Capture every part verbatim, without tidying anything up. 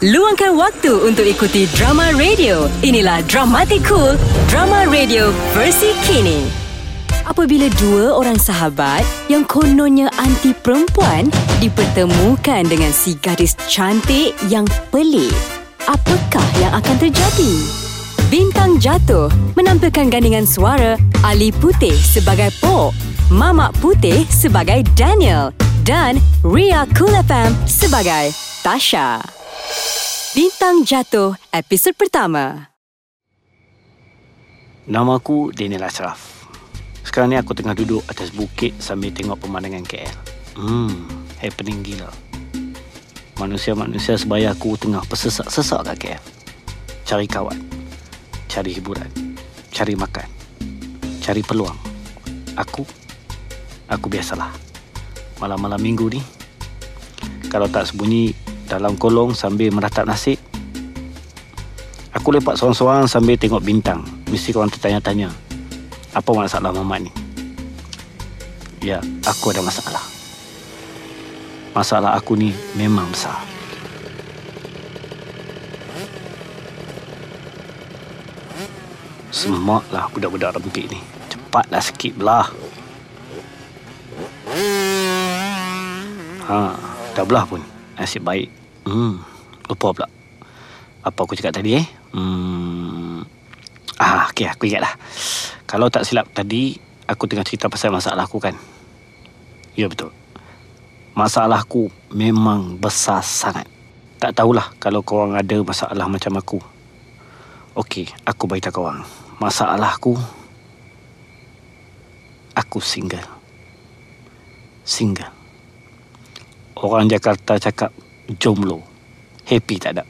Luangkan waktu untuk ikuti drama radio. Inilah Dramatikool, drama radio versi kini. Apabila dua orang sahabat yang kononnya anti perempuan dipertemukan dengan si gadis cantik yang pelik, apakah yang akan terjadi? Bintang Jatuh menampilkan gandingan suara Ali Puteh sebagai Pok, Mamak Puteh sebagai Daniel dan Ria Kool F M sebagai Tasha. Bintang Jatuh, episod pertama. Nama aku Daniel Ashraf. Sekarang ni aku tengah duduk atas bukit sambil tengok pemandangan K L. Hmm, happening gila. Manusia-manusia sebaya aku tengah persesak-sesak kat K L. Cari kawan, cari hiburan, cari makan, cari peluang. Aku, aku biasalah. Malam-malam minggu ni, kalau tak sembunyi dalam kolong sambil meratap nasi, aku lepak sorang-sorang sambil tengok bintang. Mesti korang tertanya-tanya, apa masalah Mamat ni? Ya, aku ada masalah. Masalah aku ni memang besar. Semaklah budak-budak rempit ni. Cepatlah sikit belah. Ha, dah belah pun. Nasib baik. Hmm, lupa pula apa aku cakap tadi eh. Hmm. Ah, okey, aku ingatlah. Kalau tak silap tadi aku tengah cerita pasal masalah aku kan. Ya betul. Masalah aku memang besar sangat. Tak tahulah kalau korang ada masalah macam aku. Okey, aku beritahu korang. Masalah aku aku single. Single. Orang Jakarta cakap jomblo. Happy tak ada.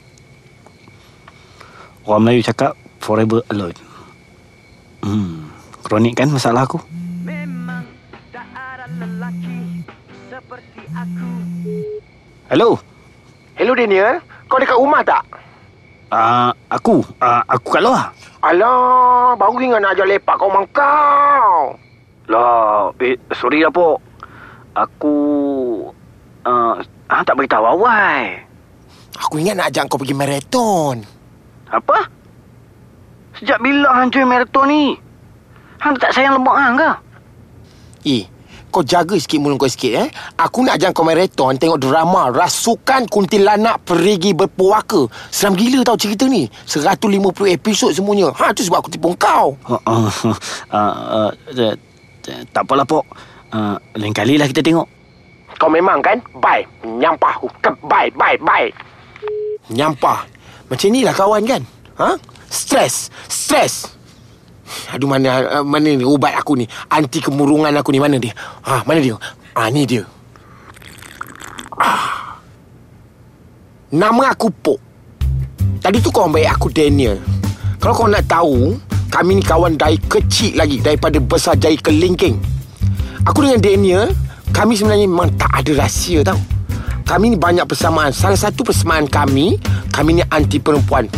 Orang Melayu cakap forever alone. Hmm, kronik kan masalah aku? Memang tak ada lelaki seperti aku. Hello. Hello Daniel, kau dekat rumah tak? Ah, uh, aku, uh, aku kat luar. Alah, baru ingat nak ajak lepak kau mang kau. Lah, eh, sorry lah Pok. Aku uh, ah tak beritahu awal. Aku ingat nak ajak kau pergi maraton. Apa? Sejak bila hang join maraton ni? Hang tak sayang lemak hang ke? Eh, kau jaga sikit mulut kau sikit eh. Aku nak ajak kau maraton tengok drama Rasukan Kuntilanak Perigi Berpuaka. Seram gila tau cerita ni. seratus lima puluh episod semuanya. Ha, tu sebab aku tipu kau. Ha ah. Tak apalah Pok. Uh, lain kali lah kita tengok. Kau memang kan? Bye. Nyampah. Bye. Bye. Bye. Nyampah. Macam ni lah kawan kan? Ha? Stres. Stres. Aduh, mana mana ni ubat aku ni? Anti kemurungan aku ni mana dia? Ha, mana dia? Ah, ni dia. Ah. Nama aku Pok. Tadi tu kau ambil aku Daniel. Kalau kau nak tahu, kami ni kawan dari kecil lagi, daripada besar jari kelingking. Aku dengan Daniel, kami sebenarnya memang tak ada rahsia tau. Kami ni banyak persamaan. Salah satu persamaan kami, kami ni anti perempuan.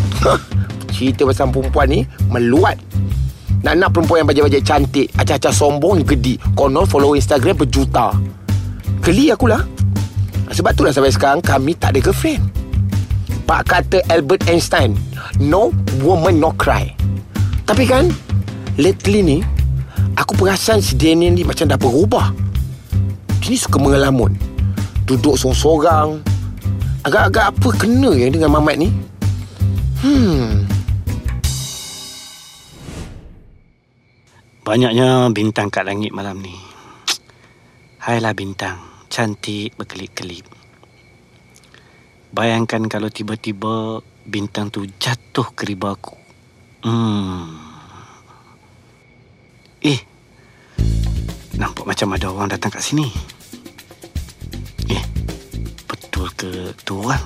Cerita pasal perempuan ni meluat. Nak-nak perempuan yang bajak-bajak cantik, acah-acah sombong, gedi, konon follow Instagram berjuta. Geli akulah. Sebab itulah sampai sekarang kami tak ada girlfriend. Pak kata Albert Einstein, no woman no cry. Tapi kan lately ni aku perasan si Daniel ni macam dah berubah. Dia ni suka mengelamun, duduk sorang-sorang. Agak-agak apa kena ya dengan Mamat ni? Hmm. Banyaknya bintang kat langit malam ni. Hailah bintang, cantik berkelip-kelip. Bayangkan kalau tiba-tiba bintang tu jatuh ke riba aku. Hmm. Eh, nampak macam ada orang datang kat sini. Eh, betul ke tu orang?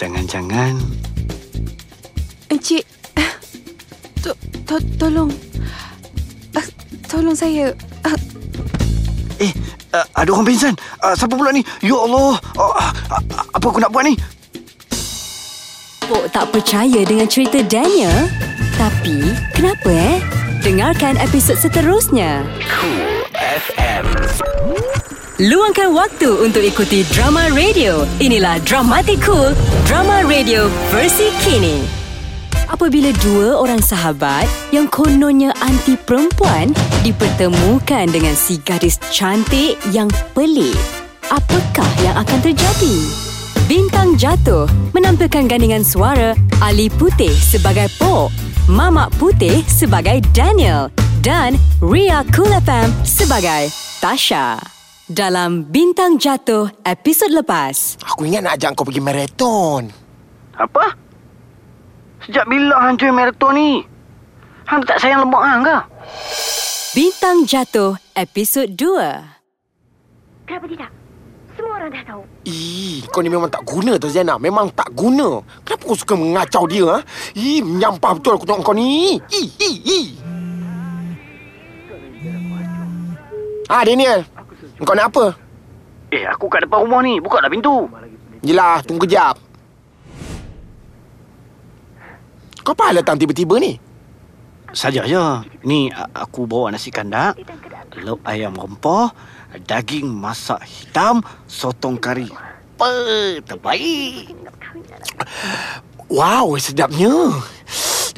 Jangan-jangan Encik, to- to- tolong Tolong saya. Uh. Eh, uh, ada orang pingsan. Uh, siapa pula ni? Ya Allah. Uh, uh, uh, apa aku nak buat ni? Pok tak percaya dengan cerita Daniel. Tapi, kenapa eh? Dengarkan episod seterusnya. Cool F M. Luangkan waktu untuk ikuti drama radio. Inilah Dramatikool. Drama Radio versi kini. Apabila dua orang sahabat yang kononnya anti perempuan dipertemukan dengan si gadis cantik yang pelik, apakah yang akan terjadi? Bintang Jatuh menampilkan gandingan suara Ali Puteh sebagai Pok, Mamak Puteh sebagai Daniel dan Ria Kool F M sebagai Tasha. Dalam Bintang Jatuh episod lepas. Aku ingat nak ajak kau pergi maraton. Apa? Sejak bila hang join maraton ni? Hang tak sayang lemak hang ke? Bintang Jatuh episod dua. Kenapa tidak? Semua orang dah tahu. Ih, kau ni memang tak guna tu Zainah. Memang tak guna. Kenapa kau suka mengacau dia? Ha? Ih, menyampah betul aku tengok kau ni. Ih, ih, ih. Ah, Daniel. Kau nak apa? Eh, aku kat depan rumah ni. Bukalah pintu. Yelah, tunggu kejap. Kau apa datang tiba-tiba ni? Saja je. Ni, aku bawa nasi kandak, lauk ayam rempah, daging masak hitam, sotong kari. Apa? Terbaik. Wow, sedapnya.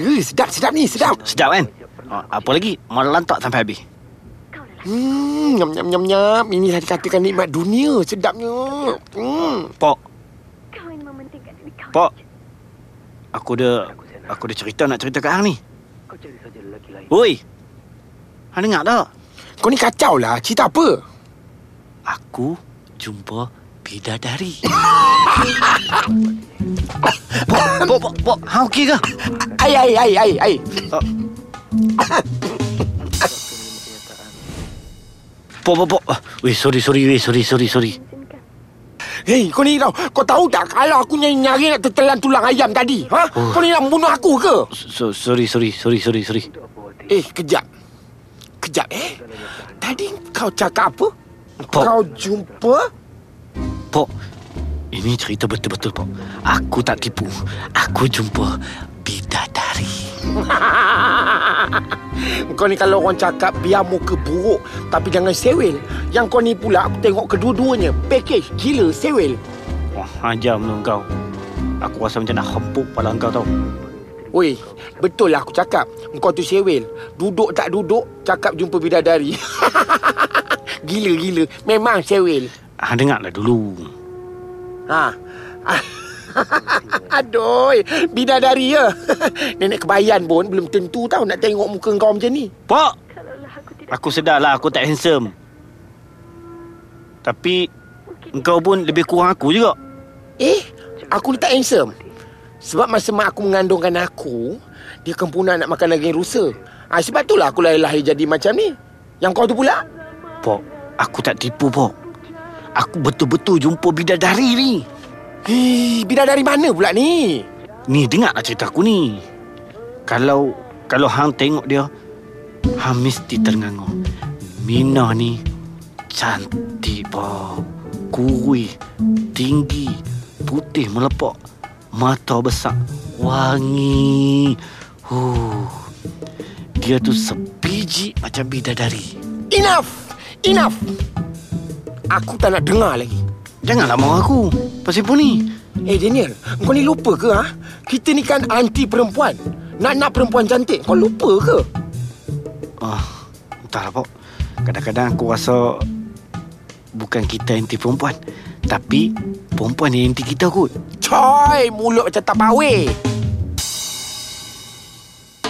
Eh, sedap, sedap ni, sedap. Sedap kan? Apa lagi? Mau lantak sampai habis. Hmm, nyam, nyam, nyam, nyam. Inilah dikatakan nikmat dunia. Sedapnya. Hmm. Pok. Pok. Aku dah, aku dah cerita nak cerita kat hang ni. Oi. Hang dengar tak? Kau ni kacau lah. Cerita apa? Aku jumpa bidadari. Pok, Pok, Pok, Pok. Hang okey ke? Ai, ai, ai, ai, ai. Oh. Pok, pok, pok. Weh, sorry, sorry, weh, sorry, sorry, sorry. Hei, kau ni tau. Kau tahu tak kalau aku nyari-nyari nak tertelan tulang ayam tadi? Ha? Oh. Kau ni nak membunuh aku ke? So, sorry, sorry, sorry, sorry, sorry. Eh, kejap. Kejap, eh. Tadi kau cakap apa? Pok. Kau jumpa? Pok, ini cerita betul-betul, Pok. Aku tak tipu. Aku jumpa bidadari. Kau ni kalau orang cakap biar muka buruk tapi jangan sewel. Yang kau ni pula aku tengok kedua-duanya package gila sewel. Wah, hajam tu kau. Aku rasa macam nak hempuk kepala kau tau. Oi, betul lah aku cakap. Kau tu sewel. Duduk tak duduk cakap jumpa bidadari. Gila-gila. Memang sewel. Ha, dengarlah dulu. Ha. Aduh, bidadari ya. Nenek kebayan pun belum tentu tahu nak tengok muka kau macam ni. Pak, aku sedarlah aku tak handsome. Tapi engkau pun lebih kurang aku juga. Eh, aku ni tak handsome. Sebab masa mak aku mengandungkan aku, dia kempunah nak makan daging rusa. Ah, sebab itulah aku lahir-lahir jadi macam ni. Yang kau tu pula? Pak, aku tak tipu, Pak. Aku betul-betul jumpa bidadari ni. Hei, bidadari mana pula ni? Ni, dengarlah cerita aku ni. Kalau kalau hang tengok dia, hang mesti ternganga. Mina ni cantik, Pok. Kurus, tinggi, putih melepak, mata besar, wangi. Huh. Dia tu sebiji macam bidadari. Enough! Enough! Aku tak nak dengar lagi. Janganlah mahu aku pasal pun ni. Eh, hey Daniel, kau ni lupa ke? Ha? Kita ni kan anti perempuan. Nak-nak perempuan cantik. Kau lupa ke? Ah, entahlah, Pok. Kadang-kadang aku rasa bukan kita anti perempuan, tapi perempuan yang anti kita kot. Coy, mulut macam tak pawai.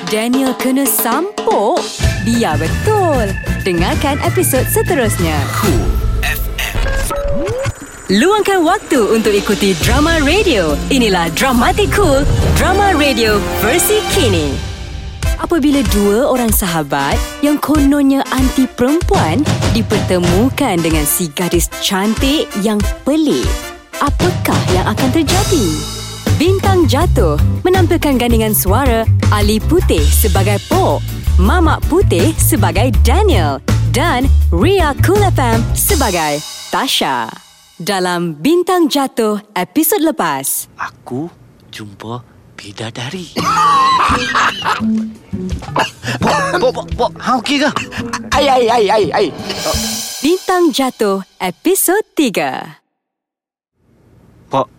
Daniel kena sampuk. Biar betul. Dengarkan episod seterusnya. Cool. Luangkan waktu untuk ikuti drama radio. Inilah Dramatikool, drama radio versi kini. Apabila dua orang sahabat yang kononnya anti perempuan dipertemukan dengan si gadis cantik yang pelik, apakah yang akan terjadi? Bintang Jatuh menampilkan gandingan suara Ali Puteh sebagai Pok, Mamak Puteh sebagai Daniel dan Ria Kool F M sebagai Tasha. Dalam Bintang Jatuh episod lepas. Aku jumpa bidadari. Pok, Pok, Pok, Pok. Hang okey ke? Ai, ai, ai, ai, ai. Oh. Bintang Jatuh episod tiga. Pok,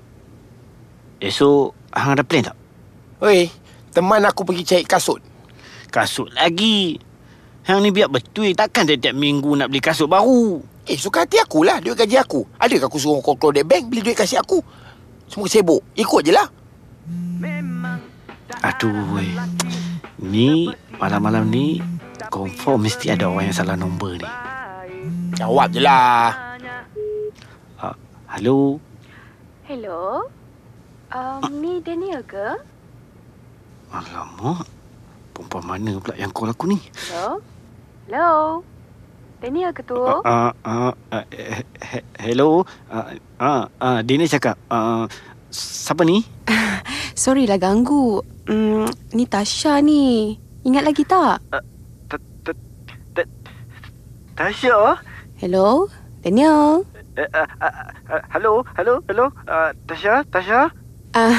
Esok hang ada plan tak? Oi, teman aku pergi cari kasut. Kasut lagi? Hang ni biar betul. Takkan tiap-tiap minggu nak beli kasut baru. Eh, suka hati akulah. Duit gaji aku. Adakah aku suruh kau keluar dari bank beli duit kasih aku? Semua sibuk. Ikut je lah. Aduh, weh. Ni, malam-malam ni, confirm mesti ada orang yang salah nombor ni. Jawab je lah. Uh, hello? Hello? Um, ah. Ni Daniel ke? Alamak. Perempuan mana pula yang call aku ni? Hello? Hello? Daniel ke tu? Uh, uh, uh, uh, he, hello? Uh, uh, uh, Daniel cakap. Uh, siapa ni? Sorry lah ganggu. Um, ni Tasha ni. Ingat lagi tak? Uh, Tasha? Hello? Daniel? Uh, uh, uh, uh, hello? Hello? Hello? Uh, Tasha? Tasha? Uh,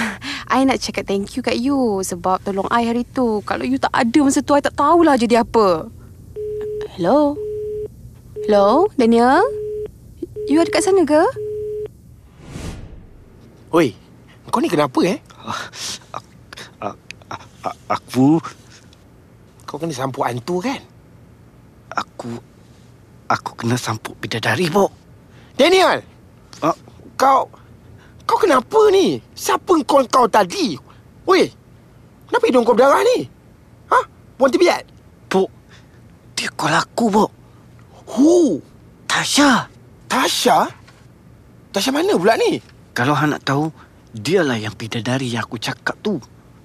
I nak cakap thank you kat you. Sebab tolong I hari tu. Kalau you tak ada masa tu, I tak tahulah jadi apa. Hello? Hello, Daniel? You ada kat sana ke? Oi, kau ni kenapa eh? Uh, uh, uh, uh, aku... Kau kena sampuk hantu kan? Aku... Aku kena sampuk bidadari, Pok. Daniel! Uh, kau... Kau kenapa ni? Siapa call kau tadi? Oi, kenapa hidung kau berdarah ni? Ha? Buang tibiat? Pok, dia call aku, Pok. Hu, Tasha. Tasha? Tasha mana pula ni? Kalau hang nak tahu, dialah yang bidadari yang aku cakap tu.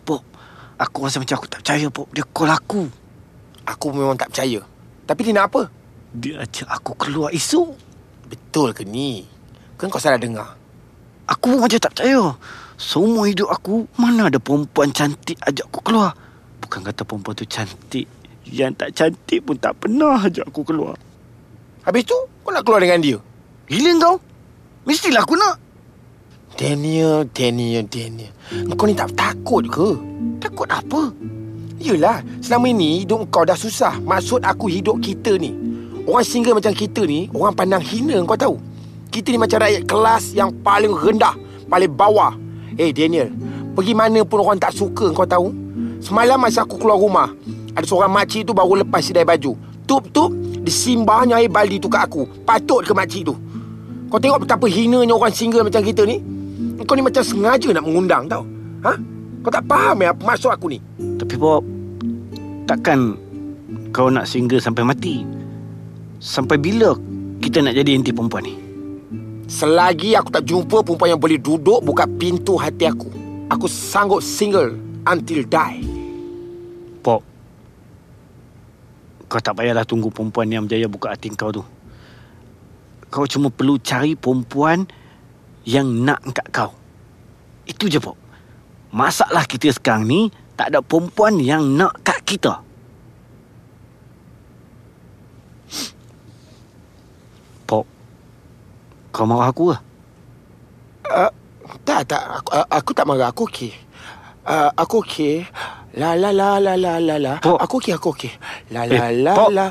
Pok, aku rasa macam aku tak percaya, Pok. Dia call aku. Aku memang tak percaya. Tapi dia nak apa? Dia ajak aku keluar esok. Betul ke ni? Kan kau salah dengar. Aku macam tak percaya. Semua hidup aku, mana ada perempuan cantik ajak aku keluar. Bukan kata perempuan tu cantik. Yang tak cantik pun tak pernah ajak aku keluar. Habis tu, kau nak keluar dengan dia? Gila kau? Mestilah aku nak. Daniel, Daniel, Daniel. Kau ni tak takut ke? Takut apa? Yelah, selama ini hidup kau dah susah. Maksud aku hidup kita ni. Orang single macam kita ni, orang pandang hina kau tahu. Kita ni macam rakyat kelas yang paling rendah, paling bawah. Eh, hey, Daniel, pergi mana pun orang tak suka kau tahu. Semalam masa aku keluar rumah, ada seorang makcik tu baru lepas sidai baju. Tup-tup, dia simbahnya air baldi tu kat aku. Patut ke makcik tu? Kau tengok betapa hinanya orang single macam kita ni. Kau ni macam sengaja nak mengundang tau. Ha? Kau tak faham ya apa maksud aku ni? Tapi Bob, takkan kau nak single sampai mati? Sampai bila kita nak jadi inti perempuan ni? Selagi aku tak jumpa perempuan yang boleh duduk buka pintu hati aku, aku sanggup single until die. Bob, kau tak payahlah tunggu perempuan yang berjaya buka hati kau tu. Kau cuma perlu cari perempuan yang nak angkat kau. Itu je, Pok. Masalah kita sekarang ni, tak ada perempuan yang nak kat kita. Pok, kau marah aku ke? Uh, tak, tak. Aku, aku tak marah. Aku okey. Uh, aku okey. La la la la la la la. Pok. Aku okey, aku okey. La la eh, la Pok. La.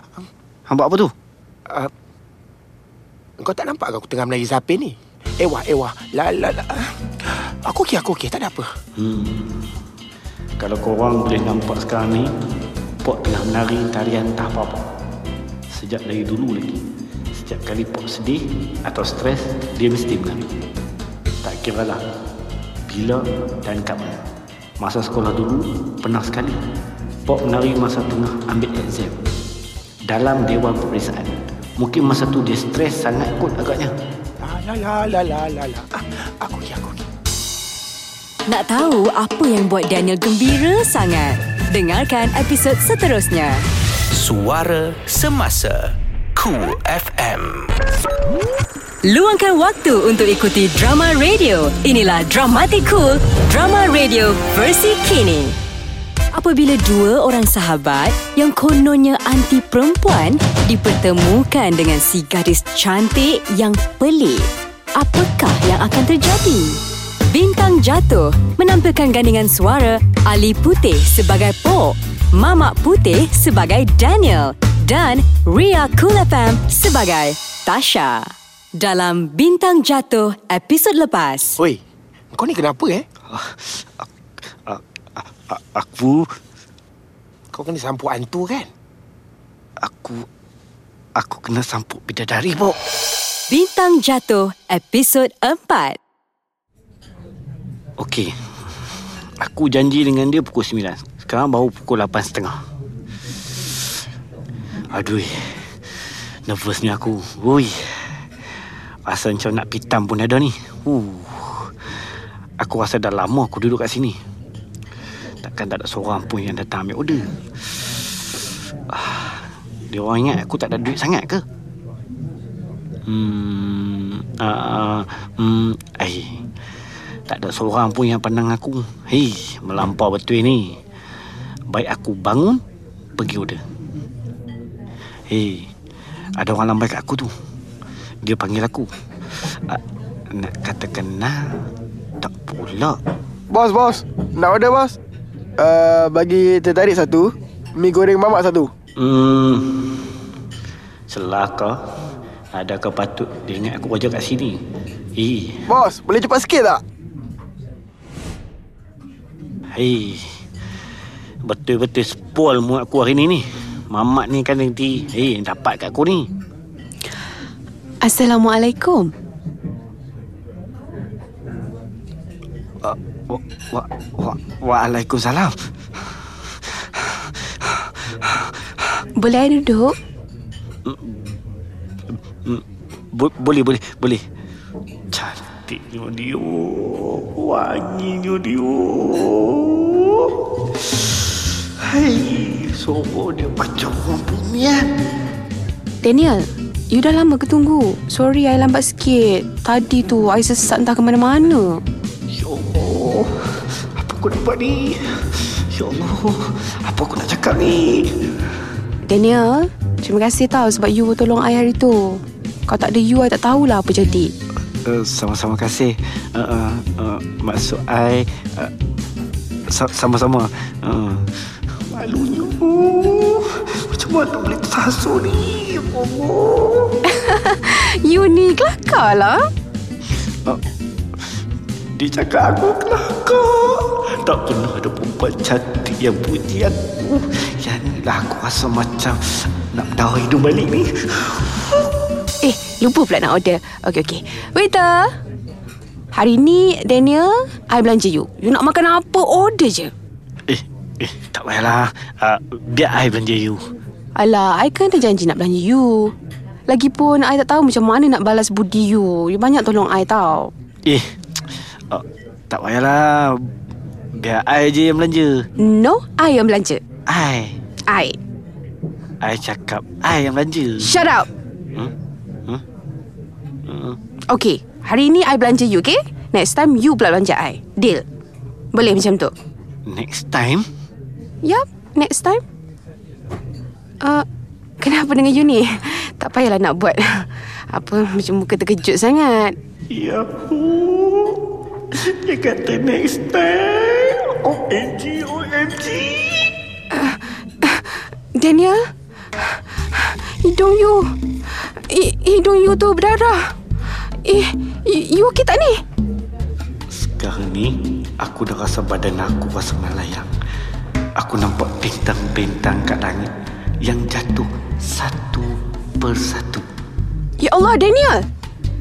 Hang buat apa tu? Uh, kau tak nampak ke aku tengah menari zapin ni? Ewah, ewah. La la la. Aku okey, aku okey. Tak ada apa. Hmm. Kalau korang boleh nampak sekarang ni, Pok tengah menari tarian tak apa-apa. Sejak dari dulu lagi. Setiap kali Pok sedih atau stres, dia mesti menari. Tak kira lah bila dan kat mana. Masa sekolah dulu, pernah sekali Pok menari masa tengah ambil exam dalam dewan peperiksaan. Mungkin masa tu dia stres sangat kot agaknya. La la la la la la. Aku okey, aku okey. Nak tahu apa yang buat Daniel gembira sangat? Dengarkan episod seterusnya. Suara Semasa Kool F M. Luangkan waktu untuk ikuti drama radio. Inilah Dramatikool, drama radio versi kini. Apabila dua orang sahabat yang kononnya anti perempuan dipertemukan dengan si gadis cantik yang pelik, apakah yang akan terjadi? Bintang Jatuh menampilkan gandingan suara Ali Puteh sebagai Pok, Mamak Puteh sebagai Daniel dan Ria Kool F M sebagai Tasha. Dalam Bintang Jatuh episod lepas. Oi, Kau ni kenapa eh? Aku... Kau kena sampuk hantu kan? Aku... Aku kena sampuk bidadari, Pok. Bintang Jatuh, episod empat. Okey. Aku janji dengan dia pukul sembilan. Sekarang baru pukul lapan tiga puluh. Aduh. Nervous ni aku. Ui. Rasa macam nak pitam pun ada ni. Uh. Aku rasa dah lama aku duduk kat sini. Takkan tak ada seorang pun yang datang ambil order. Dia orang ingat aku tak ada duit sangat ke? Hmm, uh, hmm, eh, tak ada seorang pun yang pandang aku. Hei, melampau betul ni. Baik aku bangun, pergi order. Hei, ada orang lambai kat aku tu. Dia panggil aku. Uh, nak kata kenal, tak pula. Bos, bos. Nak order, bos? Uh, bagi tertarik satu, mi goreng mamak satu. Hmm, selaka. Adakah patut dia ingat aku kerja kat sini? Hei. Bos, boleh cepat sikit tak? Hei. Betul-betul spoil mood aku hari ni ni. Mamat ni kan nanti, hei, dapat kat aku ni. Assalamualaikum. Uh, wa, wa, wa, waalaikumsalam. Boleh duduk? Bo- boleh, boleh, boleh. Cantiknya dia. Wanginya dia. Hai, sorok dia macam orang pumian. Daniel, you dah lama ke tunggu? Sorry, I lambat sikit. Tadi tu, I sesat entah ke mana-mana. Ya Allah, apa aku nak buat ni? Ya Allah, apa aku nak cakap ni? Daniel, terima kasih tau sebab you tolong I hari tu. Kalau tak ada you, I tak tahulah apa jadi. Uh, sama-sama kasih. Uh, uh, uh, maksud I, uh, sama-sama. Uh. Malunya. Oh, macam mana boleh tersasul ni? Oh. You ni kelakar lah. Uh, dia cakap aku kelakar. Tak pernah ada perempuan cantik yang puji aku. Yang dah aku rasa macam nak tahu hidung balik ni. Eh, lupa pula nak order. Okey, okey. Waiter. Hari ni, Daniel, I belanja you. You nak makan apa, order je. Eh, eh, tak payahlah. Uh, biar I belanja you. Alah, I kan dah janji nak belanja you. Lagipun, I tak tahu macam mana nak balas budi you. You banyak tolong I tau. Eh, uh, tak payahlah. Biar I je yang belanja. No, I yang belanja. I. I. I cakap I yang belanja. Shut up. Hmm? Hmm? Hmm. Okay, hari ni I belanja you, okay? Next time you pula belanja I. Deal. Boleh macam tu? Next time? Yup, next time. uh, Kenapa dengan you ni? Tak payahlah nak buat apa macam muka terkejut sangat. Ya, dia kata next time. O M G, O M G. uh, uh, Daniel, hidung you, hidung you tu berdarah. Eh, you okey tak ni? Sekarang ni aku dah rasa badan aku rasa melayang. Aku nampak bintang-bintang kat langit yang jatuh satu persatu. Ya Allah, Daniel.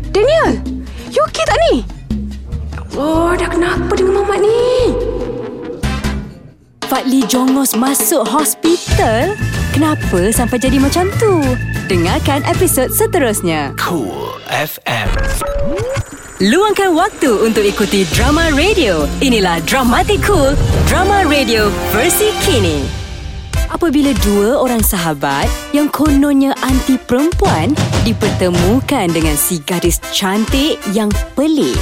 Daniel, you okey tak ni? Oh, dah kenapa dengan mamat ni? Fadli jongos masuk hospital. Kenapa sampai jadi macam tu? Dengarkan episod seterusnya. Cool F M. Luangkan waktu untuk ikuti drama radio. Inilah Dramatikool, drama radio versi kini. Apabila dua orang sahabat yang kononnya anti perempuan dipertemukan dengan si gadis cantik yang pelik,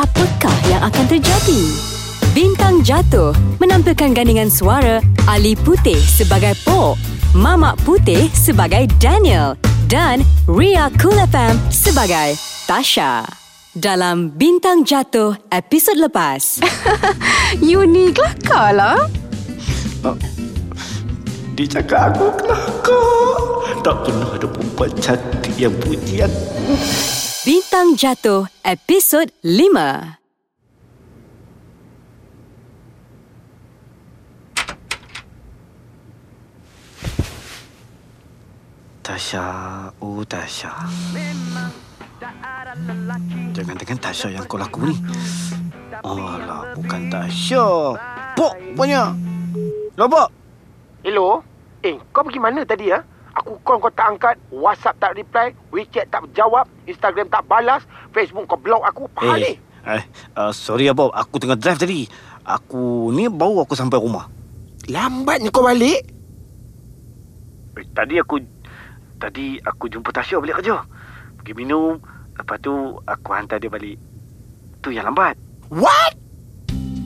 apakah yang akan terjadi? Bintang Jatuh menampilkan gandingan suara Ali Puteh sebagai Pok, Mamak Puteh sebagai Daniel dan Ria Kool F M sebagai Tasha. Dalam Bintang Jatuh episod lepas. You ni kelakar lah. Uh, dia cakap aku kelakar. Tak pernah ada perempuan cantik yang puji aku. Bintang Jatuh episod lima. Tasha, oh Tasha. Jangan-jangan Tasha yang kau laku ni. Alah, bukan Tasha. Pok punya. Lobok. Hello. Eh, kau pergi mana tadi ah? Ha? Aku call kau tak angkat, WhatsApp tak reply, WeChat tak jawab, Instagram tak balas, Facebook kau block aku. Pahal eh. Eh, uh, sorry Bob, aku tengah drive tadi. Aku ni baru aku sampai rumah. Lambatnya kau balik? Eh, tadi aku tadi aku jumpa Tasha balik kerja. Pergi minum, lepas tu aku hantar dia balik. Tu yang lambat. What?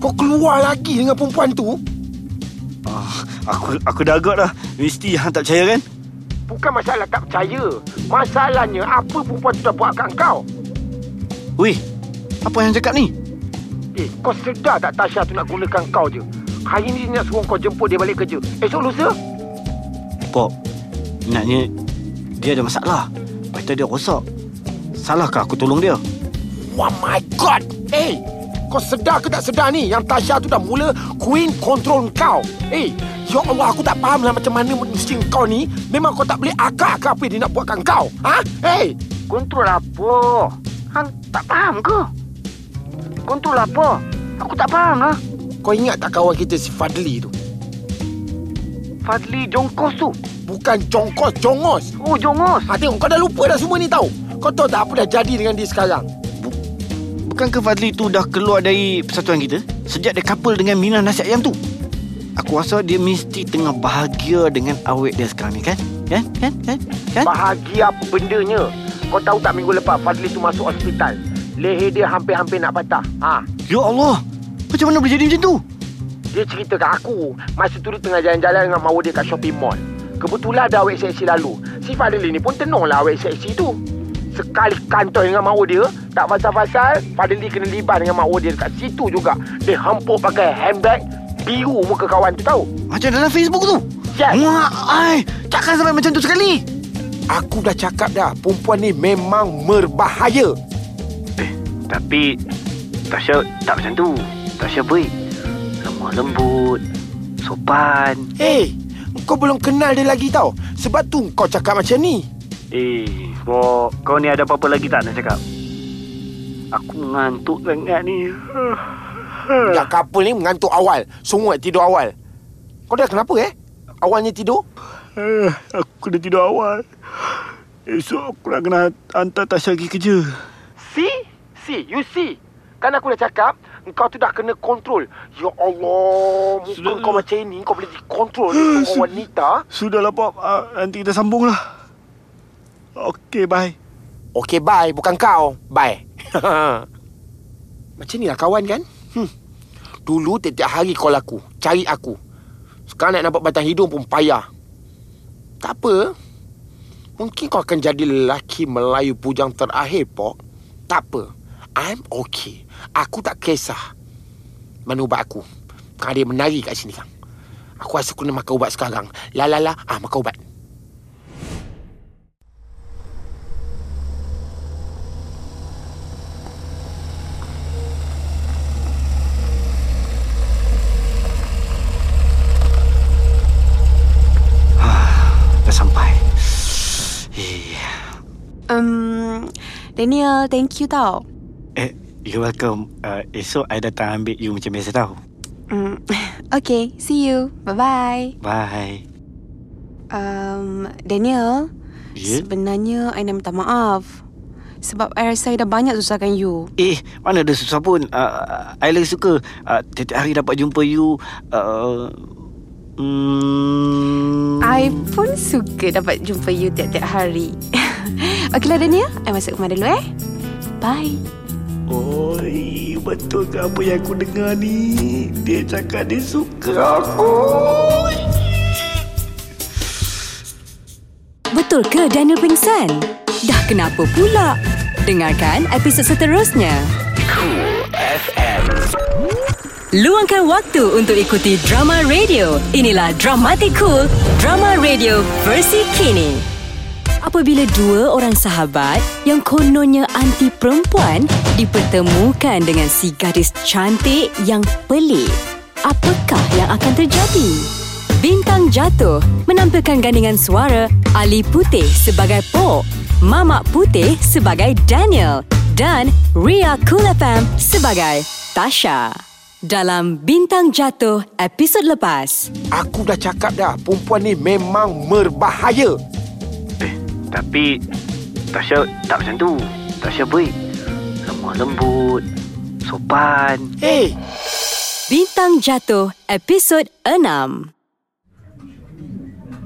Kau keluar lagi dengan perempuan tu? Uh, aku aku dah agak dah. Mesti hang tak percaya kan? Bukan masalah tak percaya. Masalahnya apa perempuan tu dah buat kat kau? Weh, apa yang cakap ni? Eh, kau sedar tak Tasha tu nak gunakan kau je? Hari ni dia nak suruh kau jemput dia balik kerja. Esok lusa? Pok, naknya dia ada masalah. Lepas dia rosak. Salahkah aku tolong dia? Oh my God! Eh, kau sedar ke tak sedar ni? Yang Tasha tu dah mula queen control kau. Eh, ya Allah, aku tak faham lah macam mana mesti kau ni. Memang kau tak boleh akak ke apa dia nak buatkan kau. Ha? Eh, kontrol apa? Hang tak faham ke? Kontrol apa? Aku tak faham lah. Kau ingat tak kawan kita si Fadli tu? Fadli jongkos tu? Bukan jongkos, jongos. Oh, jongos. Ha, tengok, kau dah lupa dah semua ni tahu. Kau tahu tak apa dah jadi dengan dia sekarang? Bu- Bukankah Fadli tu dah keluar dari persatuan kita? Sejak dia couple dengan Mina nasi ayam tu. Aku rasa dia mesti tengah bahagia dengan awet dia sekarang ni, kan? Kan? Kan? Kan? Kan? Bahagia apa bendanya? Kau tahu tak minggu lepas Fadli tu masuk hospital? Leher dia hampir-hampir nak patah. Ha. Ya Allah. Macam mana boleh jadi macam tu? Dia cerita kat aku. Masa tu dia tengah jalan-jalan dengan mawa dia kat shopping mall. Kebetulan ada awet seksi lalu. Si Fadli ni pun tenunglah awet seksi tu. Sekali kantoi dengan mawa dia, tak pasal-pasal, Fadli kena libat dengan mawa dia dekat situ juga. Dia hampur pakai handbag biru muka kawan tu tahu. Macam dalam Facebook tu? Yes. Wah, ai, cakap sampai macam tu sekali. Aku dah cakap dah, perempuan ni memang berbahaya. Tapi Tasha tak macam tu. Tasha baik, lemah lembut, sopan. Eh, hey, kau belum kenal dia lagi tau. Sebab tu kau cakap macam ni. Eh, Pok, kau ni ada apa-apa lagi tak nak cakap? Aku mengantuk sangat ni. Dah couple ni mengantuk awal. Semua tidur awal. Kau dah kenapa eh? Awalnya tidur? Eh, aku dah tidur awal. Esok aku nak kena hantar Tasha pergi kerja. See? See, you see. Kan aku dah cakap, engkau tu dah kena kontrol. Ya Allah, muka sudah, kau macam ini, kau boleh dikontrol oleh orang wanita. Sudahlah, Pop. Uh, nanti kita sambunglah. Okey, bye. Okey, bye. Bukan kau. Bye. Macam ni lah kawan, kan? Hmm. Dulu, tiap-tiap hari call aku. Cari aku. Sekarang nak nampak batang hidung pun payah. Tak apa. Mungkin kau akan jadi lelaki Melayu bujang terakhir, Pok. Tak apa. I'm okay. Aku tak kisah mana ubat aku. Kan ada menari kat sini, kan? Aku rasa aku nak makan ubat sekarang. La la la. Ah, makan ubat. Dah sampai. Um... Daniel, thank you tau. Eh, you're welcome. Uh, esok I datang ambil you macam biasa tau. Mm, okay, see you. Bye-bye. Bye. Um, Daniel, yeah? Sebenarnya I nak minta maaf. Sebab I rasa I dah banyak susahkan you. Eh, mana ada susah pun. Uh, I lagi suka uh, tiap hari dapat jumpa you. Uh, mm... I pun suka dapat jumpa you tiap-tiap hari. Okeylah Daniel, I masuk rumah dulu eh. Bye. Oi, betul ke apa yang aku dengar ni? Dia cakap dia suka aku. Betul ke Daniel pingsan? Dah kenapa pula? Dengarkan episod seterusnya. Cool F M. Luangkan waktu untuk ikuti drama radio. Inilah Dramatikool, drama radio versi kini. Apabila dua orang sahabat yang kononnya anti perempuan dipertemukan dengan si gadis cantik yang pelik, apakah yang akan terjadi? Bintang Jatuh menampilkan gandingan suara Ali Puteh sebagai Pok, Mamak Puteh sebagai Daniel dan Ria Kool F M sebagai Tasha. Dalam Bintang Jatuh episod lepas. Aku dah cakap dah, perempuan ni memang berbahaya. Eh, tapi Tasha tak macam tu. Tasha baik, lemah lembut, sopan. Eh. Hey. Bintang Jatuh episod enam.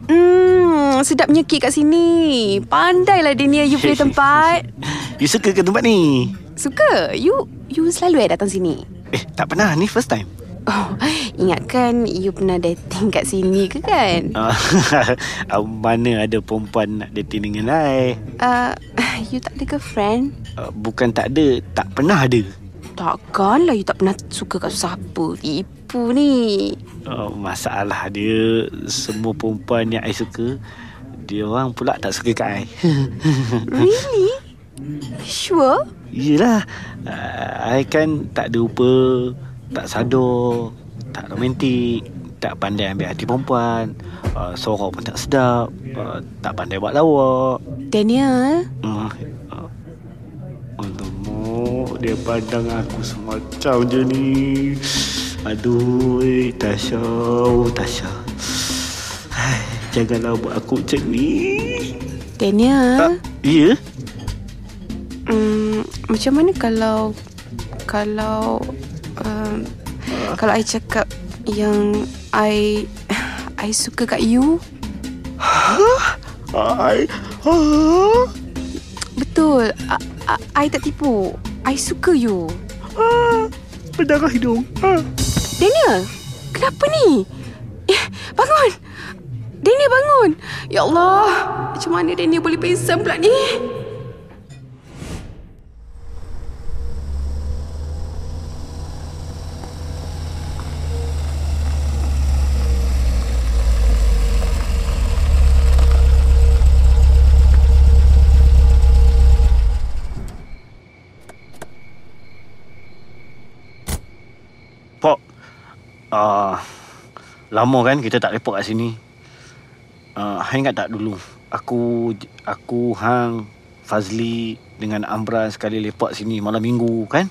Hmm, sedapnya kek kat sini. Pandailah Daniel, you play tempat. You suka ke tempat ni? Suka. You you selalu eh datang sini. Eh, tak pernah. Ni first time. Oh, ingatkan you pernah dating kat sini ke kan? Mana ada perempuan nak dating dengan I? Uh, you tak ada girlfriend? Uh, bukan tak ada, tak pernah ada. Takkanlah you tak pernah suka kat siapa. Tipu ni. Uh, masalah dia, semua perempuan yang I suka, dia orang pula tak suka kat I. Really? Sure? Yelah, uh, I kan tak ada rupa, tak sado, tak romantik, tak pandai ambil hati perempuan, uh, Sorok pun tak sedap, uh, tak pandai buat lawak. Daniel? Uh, uh, Alamak, dia pandang aku semacam je ni. Aduh, eh, Tasha, Tasha, hai, janganlah buat aku macam ni. Daniel? Uh, ya? Yeah? Hmm, macam mana kalau Kalau um, uh. Kalau I cakap yang I I suka kat you? Huh? I huh? Betul, I, I, I tak tipu. I suka you. uh, Berdarah hidung. uh. Daniel, kenapa ni? Eh, bangun Daniel, bangun. Ya Allah, macam mana Daniel boleh pingsan pula ni? Uh, lama kan kita tak lepak kat sini. Uh, hang ingat tak dulu Aku Aku Hang, Fazli dengan Amran sekali lepak sini malam minggu kan?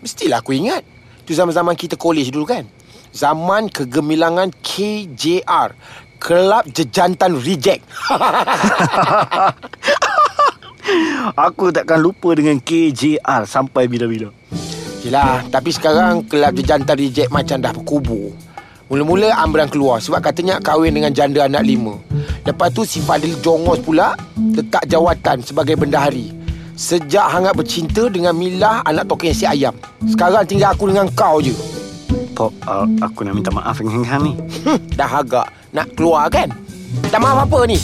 Mestilah aku ingat. Tu zaman-zaman kita kolej dulu kan? Zaman kegemilangan K J R, Kelab Jejantan Reject. Aku takkan lupa dengan K J R sampai bila-bila. Yelah, tapi sekarang Kelab Jantan Reject macam dah berkubur. Mula-mula Amran keluar sebab katanya kahwin dengan janda anak lima. Lepas tu si Fadil jongos pula letak jawatan sebagai bendahari. Sejak hangat bercinta dengan Milah, anak token si ayam. Sekarang tinggal aku dengan kau je. Pok, uh, aku nak minta maaf dengan hang ni. Hmm, dah agak nak keluar kan? Minta maaf apa ni?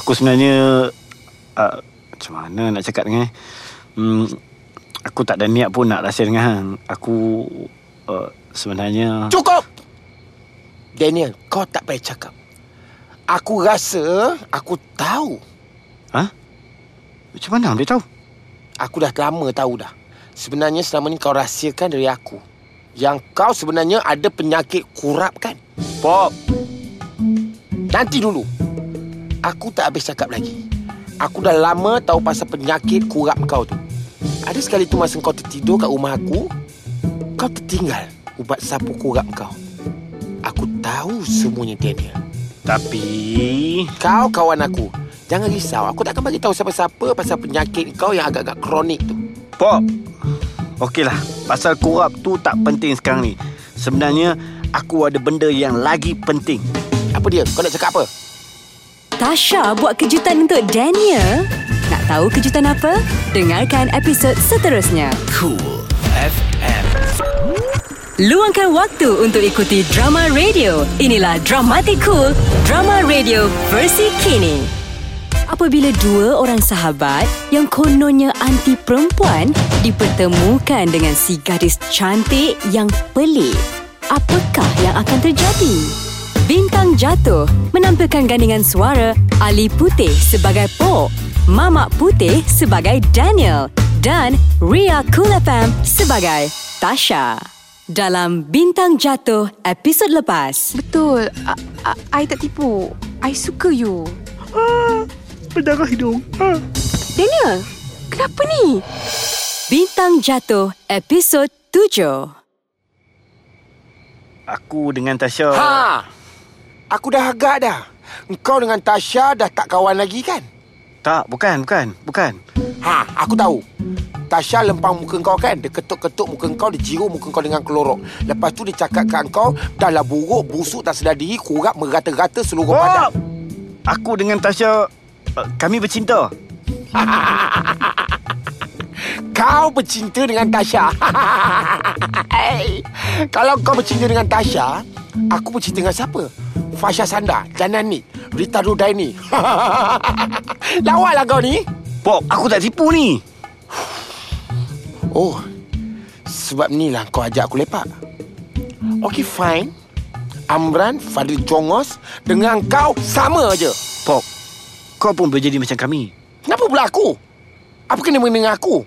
Aku sebenarnya uh, macam mana nak cakap dengan Hmm aku tak ada niat pun nak rahsia dengan hang. Aku uh, sebenarnya... Cukup! Daniel, kau tak payah cakap. Aku rasa aku tahu. Ha? Macam mana boleh tahu? Aku dah lama tahu dah. Sebenarnya selama ni kau rahsiakan dari aku yang kau sebenarnya ada penyakit kurap kan? Pop! Nanti dulu. Aku tak habis cakap lagi. Aku dah lama tahu pasal penyakit kurap kau tu. Ada sekali tu masa kau tertidur kat rumah aku, kau tertinggal ubat sapu kurap kau. Aku tahu semuanya, Daniel. Tapi kau kawan aku, jangan risau. Aku takkan bagi tahu siapa-siapa pasal penyakit kau yang agak-agak kronik tu. Pop, okeylah, pasal kurap tu tak penting sekarang ni. Sebenarnya aku ada benda yang lagi penting. Apa dia? Kau nak cakap apa? Tasha buat kejutan untuk Daniel. Nak tahu kejutan apa? Dengarkan episod seterusnya. Cool F M. Luangkan waktu untuk ikuti drama radio. Inilah Dramatikool, drama radio versi kini. Apabila dua orang sahabat yang kononnya anti perempuan dipertemukan dengan si gadis cantik yang pelik, apakah yang akan terjadi? Bintang Jatuh menampilkan gandingan suara Ali Puteh sebagai Pok, Mamak Puteh sebagai Daniel dan Ria Kool F M sebagai Tasha. dalam Bintang Jatuh episod lepas. Betul. I, I, I tak tipu. I suka you. Ah, berdarah hidung. Ah. Daniel, kenapa ni? Bintang Jatuh episod tujuh. Aku dengan Tasha. Ha! Aku dah agak dah. Engkau dengan Tasha dah tak kawan lagi kan? Tak, bukan, bukan, bukan. Ha, aku tahu. Tasha lempang muka kau kan. Dia ketuk-ketuk muka kau. Dia jiru muka kau dengan kelorok. Lepas tu dia cakap kat kau, dah lah buruk, busuk, tak sedar diri, kurap, merata-rata seluruh oh! badan. Aku dengan Tasha, kami bercinta. Kau bercinta dengan Tasha. Hey, kalau kau bercinta dengan Tasha, aku bercinta dengan siapa? Fasha Sanda, Janani, Rita Rudaini. Lawaklah kau ni. Pok, aku tak tipu ni. Oh, sebab inilah kau ajak aku lepak. Okay, fine. Amran, Fadil Jongos, dengan kau sama aje. Pok, kau pun boleh jadi macam kami. Kenapa pula aku? Apa kena mengena aku?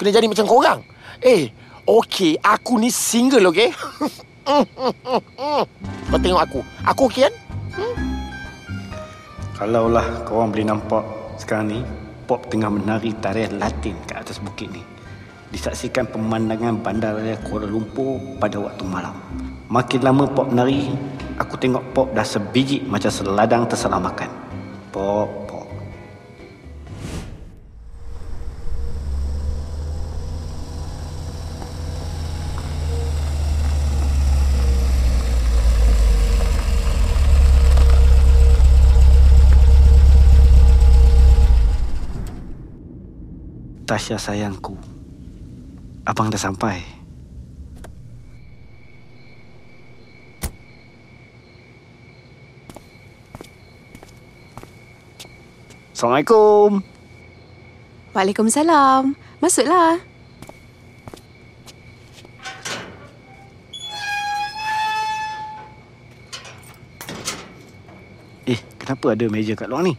Kena jadi macam korang. Eh, okay, aku ni single, okay? Kau tengok aku. Aku okay kan? Hmm? Kalaulah korang boleh nampak sekarang ni, Pop tengah menari tarian Latin kat atas bukit ni. Disaksikan pemandangan bandaraya Kuala Lumpur pada waktu malam. Makin lama Pop menari, aku tengok Pop dah sebiji macam seladang tersalah makan. Pop, Pop. Tasha sayangku, abang dah sampai. Assalamualaikum. Waalaikumsalam. Masuklah. Eh, kenapa ada meja kat luar ni?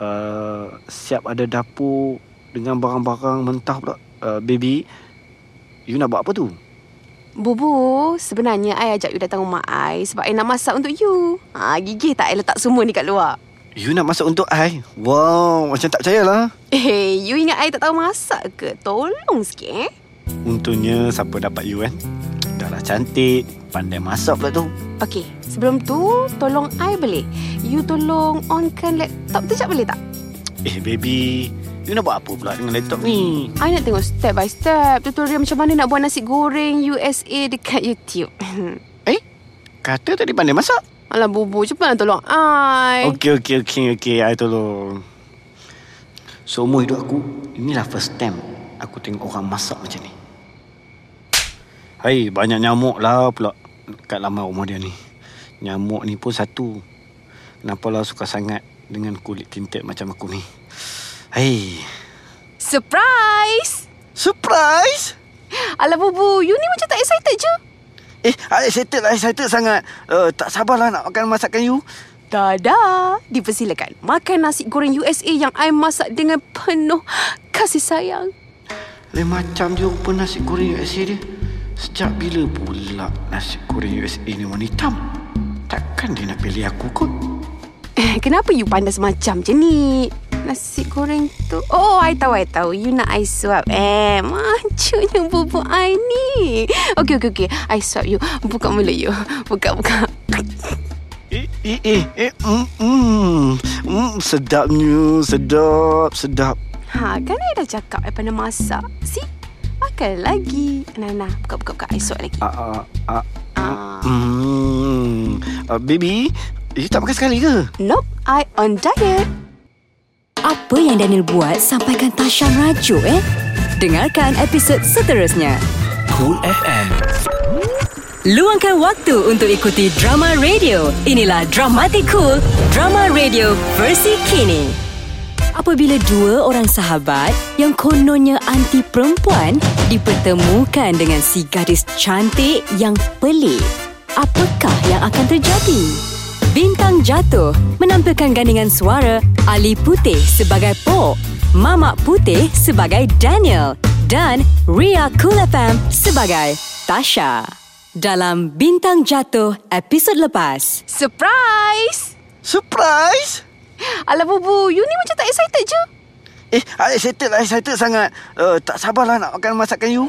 Uh, siap ada dapur dengan barang-barang mentah pula. uh, Baby, you nak buat apa tu? Bubu, sebenarnya I ajak you datang rumah I sebab I nak masak untuk you. ha, Gigih tak I letak semua ni kat luar? You nak masak untuk I? Wow, macam tak percayalah. Eh, you ingat I tak tahu masak ke? Tolong sikit eh. Untungnya siapa dapat you kan? Dah lah cantik, pandai masak pula tu. Okay, sebelum tu tolong I boleh? You tolong onkan laptop tu sekejap boleh tak? Eh baby, you nak buat apa pula dengan laptop ni? I nak tengok step by step tutorial macam mana nak buat nasi goreng U S A dekat YouTube. Eh? Kata tadi pandai masak. Alah bubu, cepatlah tolong I. Okey, okey, okey, okey. I tolong. Seumur hidup aku, inilah first time aku tengok orang masak macam ni. Hai, banyak nyamuk lah pula kat lama rumah dia ni. Nyamuk ni pun satu. Kenapalah suka sangat dengan kulit tinted macam aku ni. Hai. Surprise! Surprise? Alah bubu, you ni macam tak excited je. Eh, I excited lah, excited sangat. uh, Tak sabarlah nak makan masakan you. Dadah, dipersilakan. Makan nasi goreng U S A yang I masak dengan penuh kasih sayang. Lain macam je rupa nasi goreng U S A dia. Sejak bila pula nasi goreng U S A ni warna hitam? Takkan dia nak pilih aku kot. Kenapa you pandai semacam je ni? Nasi goreng tu. Oh, I tahu, I tahu. You nak I suap. Eh, macunya bubu I ni. Okey, okey, okey. I suap you. Buka mulut you. Buka, buka. Eh, eh, eh. eh mm, mm. Mm, sedapnya. Sedap, sedap. Ha, kan I dah cakap I pandai masak. See? Makan lagi. Nah, nah. Buka, buka, buka. I suap lagi. Ah, ah, ah. Hmm. Baby, you tak makan sekali ke? Nope. I on diet. Apa yang Daniel buat sampaikan Tasha merajuk eh? Dengarkan episod seterusnya. Kool F M. Luangkan waktu untuk ikuti drama radio. Inilah Dramatikool, drama radio versi kini. Apabila dua orang sahabat yang kononnya anti perempuan dipertemukan dengan si gadis cantik yang pelik, apakah yang akan terjadi? Bintang Jatuh menampilkan gandingan suara Ali Puteh sebagai Pok, Mamak Puteh sebagai Daniel dan Ria Kool F M sebagai Tasha. dalam Bintang Jatuh episod lepas. Surprise! Surprise? Alah, Bubu, you ni macam tak excited je. Eh, I excited lah, excited sangat. Uh, tak sabarlah nak makan masakan you.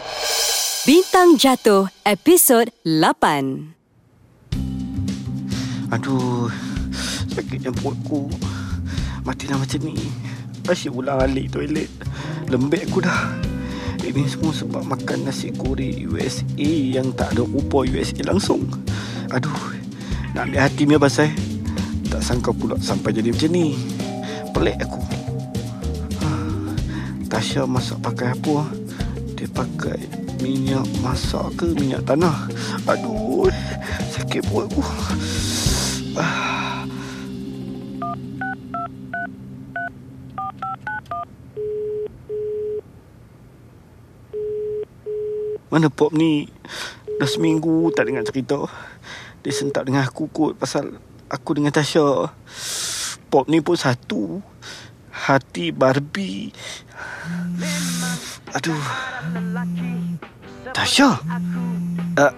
Bintang Jatuh episod lapan. Aduh, sakitnya perutku. Matilah macam ni. Asyik ulang alik toilet. Lembek aku dah. Ini semua sebab makan nasi goreng U S A yang tak ada rupa U S A langsung. Aduh, nak ambil hati ni abang saya. Tak sangka pula sampai jadi macam ni. Pelik aku. Tasha masak pakai apa? Dia pakai minyak masak ke minyak tanah? Aduh, sakit perut aku. Ah. Mana Pop ni? Dah seminggu tak dengar cerita. Dia sentak dengan aku kot pasal aku dengan Tasha. Pop ni pun satu hati Barbie. Aduh. Tasha. Uh,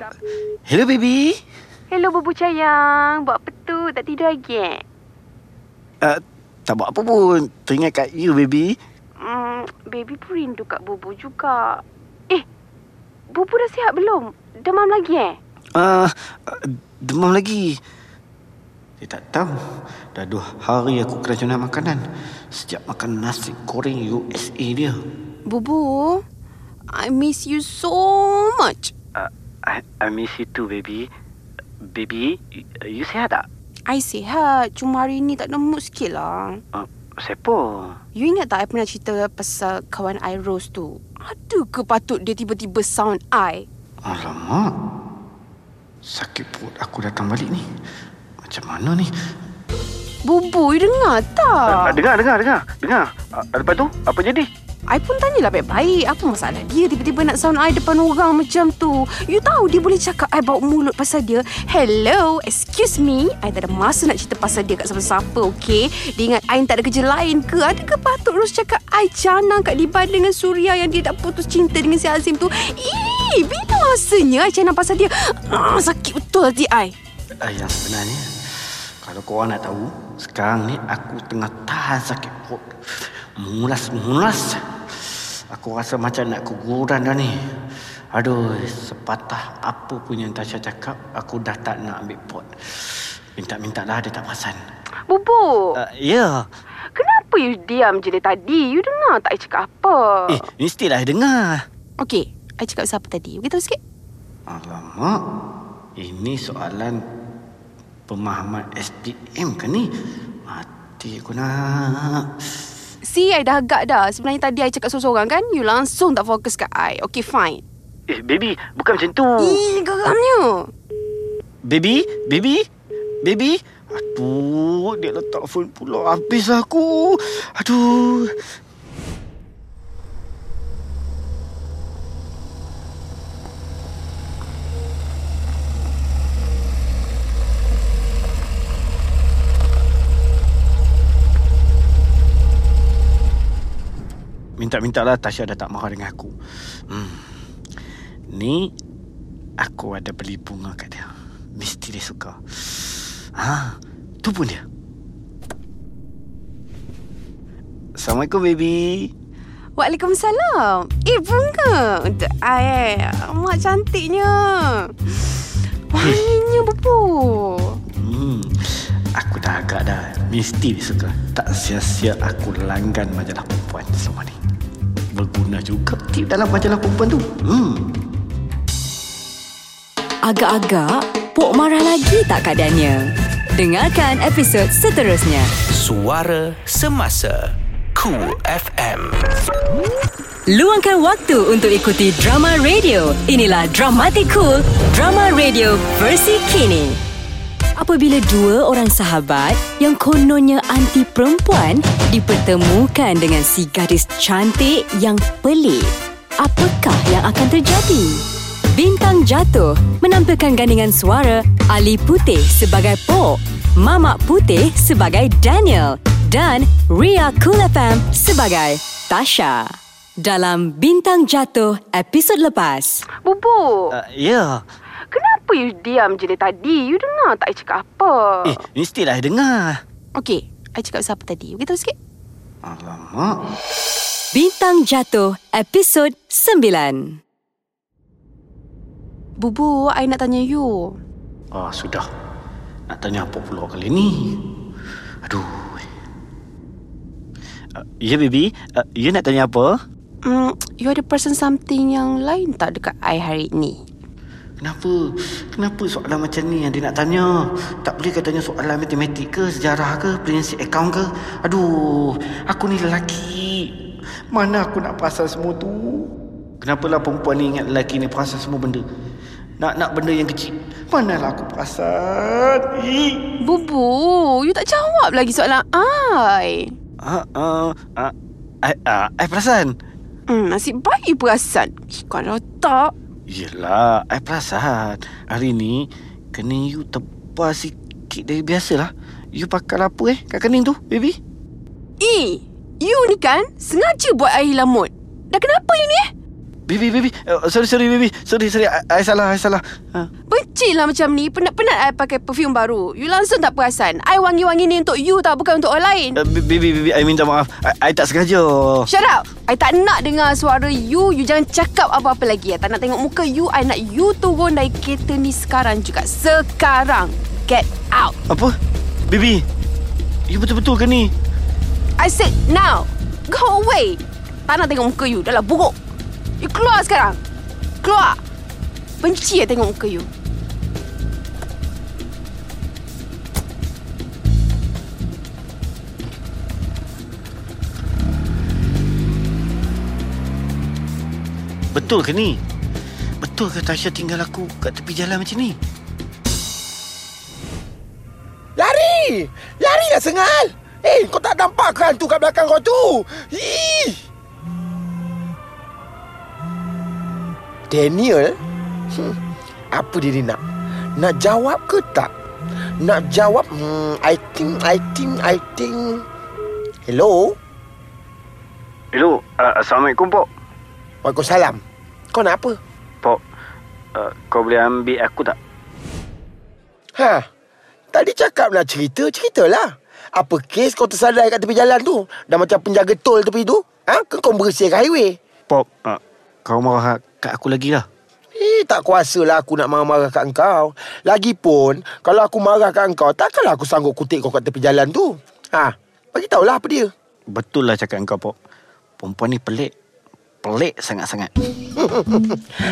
hello baby. Hello Bubu sayang. Buat apa tu? Tak tidur lagi eh? Uh, tak buat apa pun. Teringat kat you baby. Hmm, baby pun rindu kat Bubu juga. Eh, Bubu dah sihat belum? Demam lagi eh? Uh, uh, demam lagi. Dia tak tahu. Dah dua hari aku keracunan makanan. Sejak makan nasi goreng U S A dia. Bubu, I miss you so much. Uh, I, I miss you too, baby. Baby, you, you sihat tak? I sihat. Cuma hari ni tak ada mood sikit lah. Uh, siapa? You ingat tak I pernah cerita pasal kawan I Rose tu? Ada ke patut dia tiba-tiba sound I? Alamak. Sakit perut aku datang balik ni. Macam mana ni? Bubu, you dengar tak? Uh, dengar, dengar, dengar. dengar. Uh, lepas tu, apa jadi? I pun tanyalah baik-baik. Apa masalah dia tiba-tiba nak sound I depan orang macam tu? You tahu dia boleh cakap I bau mulut pasal dia. Hello, excuse me. I tak ada masa nak cerita pasal dia kat siapa-siapa, okay? Dia ingat I tak ada kerja lain ke? Adakah patut terus cakap I jana kat Liban dengan Suria yang dia tak putus cinta dengan si Azim tu? Ih, bila masanya I jana pasal dia? Uh, sakit betul hati I. Uh, yang sebenarnya, kalau korang nak tahu, sekarang ni aku tengah tahan sakit perut. Mulas-mulas. Aku rasa macam nak keguguran dah ni. Aduh, sepatah apa pun yang Tasha cakap, aku dah tak nak ambil pot. Minta-minta lah dia tak perasan. Bubu. Uh, ya. Yeah. Kenapa you diam je dari tadi? You dengar tak I cakap apa? Eh, ni still I dengar. Okey, I cakap pasal apa tadi? Beritahu sikit. Alamak. Ini soalan pemahaman S P M ke ni? Mati aku nak. See, I dah agak dah. Sebenarnya tadi I cakap sorang-sorang kan? You langsung tak fokus kat I. Okay, fine. Eh, baby. Bukan macam tu. Ih, geramnya. Baby? Baby? Baby? Aduh, dia letak phone pula. Habislah aku. Aduh. Minta-minta lah Tasha dah tak marah dengan aku. Hmm. Ni aku ada beli bunga kat dia. Mesti dia suka. Ha, tu pun dia. Assalamualaikum baby. Waalaikumsalam. Eh bunga untuk I. Amat cantiknya. Wanginya Bubu. Hmm. Aku dah agak dah. Mesti dia suka. Tak sia-sia aku langgan majalah perempuan selama ni. Berguna juga tip dalam majalah perempuan tu. Hmm. Agak-agak Pok marah lagi tak keadaannya. Dengarkan episod seterusnya. Suara Semasa Kool F M. Luangkan waktu untuk ikuti drama radio. Inilah Dramatikool, drama radio versi kini. Apabila dua orang sahabat yang kononnya anti perempuan dipertemukan dengan si gadis cantik yang pelik, apakah yang akan terjadi? Bintang Jatuh menampilkan gandingan suara Ali Puteh sebagai Pok, Mamak Puteh sebagai Daniel dan Ria Kool F M sebagai Tasha. Dalam Bintang Jatuh episod lepas. Bubu. Uh, ya. Yeah. Kenapa Kenapa you diam je dari tadi? You dengar tak I cakap apa? Eh, mestilah I dengar. Okey, I cakap pasal apa tadi? Beritahu sikit. Alamak. Bintang Jatuh, episod sembilan. Bubu, I nak tanya you. Ah, sudah. Nak tanya apa pula kali ni? Aduh. Uh, ya, yeah, baby. Uh, you nak tanya apa? Mm, you ada person something yang lain tak dekat I hari ni? Kenapa? Kenapa soalan macam ni yang dia nak tanya? Tak boleh ke tanya soalan matematik ke, sejarah ke, prinsip akaun ke? Aduh, aku ni lelaki. Mana aku nak pasal semua tu? Kenapalah perempuan ni ingat lelaki ni pasal semua benda? Nak-nak benda yang kecil. Manalah aku perasan. Bubu, you tak jawab lagi soalan I. Ah, ah, ah, I, ah, I perasan. Hmm, nasib baik perasan. Ikan rotak. Yelah, I perasan. Hari ni, kening you tebal sikit dari biasalah. You pakai apa eh kat kening tu, baby? Eh, you ni kan sengaja buat I hilang mood. Dah kenapa you ni eh? Baby, baby. Uh, sorry, sorry, baby. Sorry, sorry. I, I salah, I salah. Ha. Benci lah macam ni. Penat-penat I pakai perfume baru. You langsung tak perasan. I wangi-wangi ni untuk you tau, bukan untuk orang lain. Uh, baby, baby. I minta maaf. I, I tak sengaja. Shut up. I tak nak dengar suara you. You jangan cakap apa-apa lagi. I tak nak tengok muka you. I nak you turun dari kereta ni sekarang juga. Sekarang. Get out. Apa? Baby. You betul-betul ke ni? I said now. Go away. Tak nak tengok muka you. Dah lah buruk. You keluar sekarang. Keluar. Benci ya tengok muka you. Betul ke ni? Betul ke Tasha tinggal aku kat tepi jalan macam ni? Lari! Lari lah sengal! Eh, kau tak nampak kan tu kat belakang kau tu? Hii! Daniel? Hmm, apa dia ni nak? Nak jawab ke tak? Nak jawab? Hmm, I think, I think, I think. Hello? Hello, uh, Assalamualaikum, Pok. Waalaikumsalam. Kau nak apa? Pok, uh, kau boleh ambil aku tak? Ha, tadi cakap nak cerita, ceritalah. Apa kes kau tersadai kat tepi jalan tu? Dah macam penjaga tol tepi tu? Ha? Kau bersih kat highway? Pok, uh, kau marah kat aku lagi lah. Eh, tak kuasalah aku nak marah-marah kat engkau. Lagipun, kalau aku marah kat engkau, takkanlah aku sanggup kutik kau kat tepi jalan tu. Ha, bagitaulah apa dia. Betul lah cakap engkau, Pok. Perempuan ni pelik. Pelik sangat-sangat.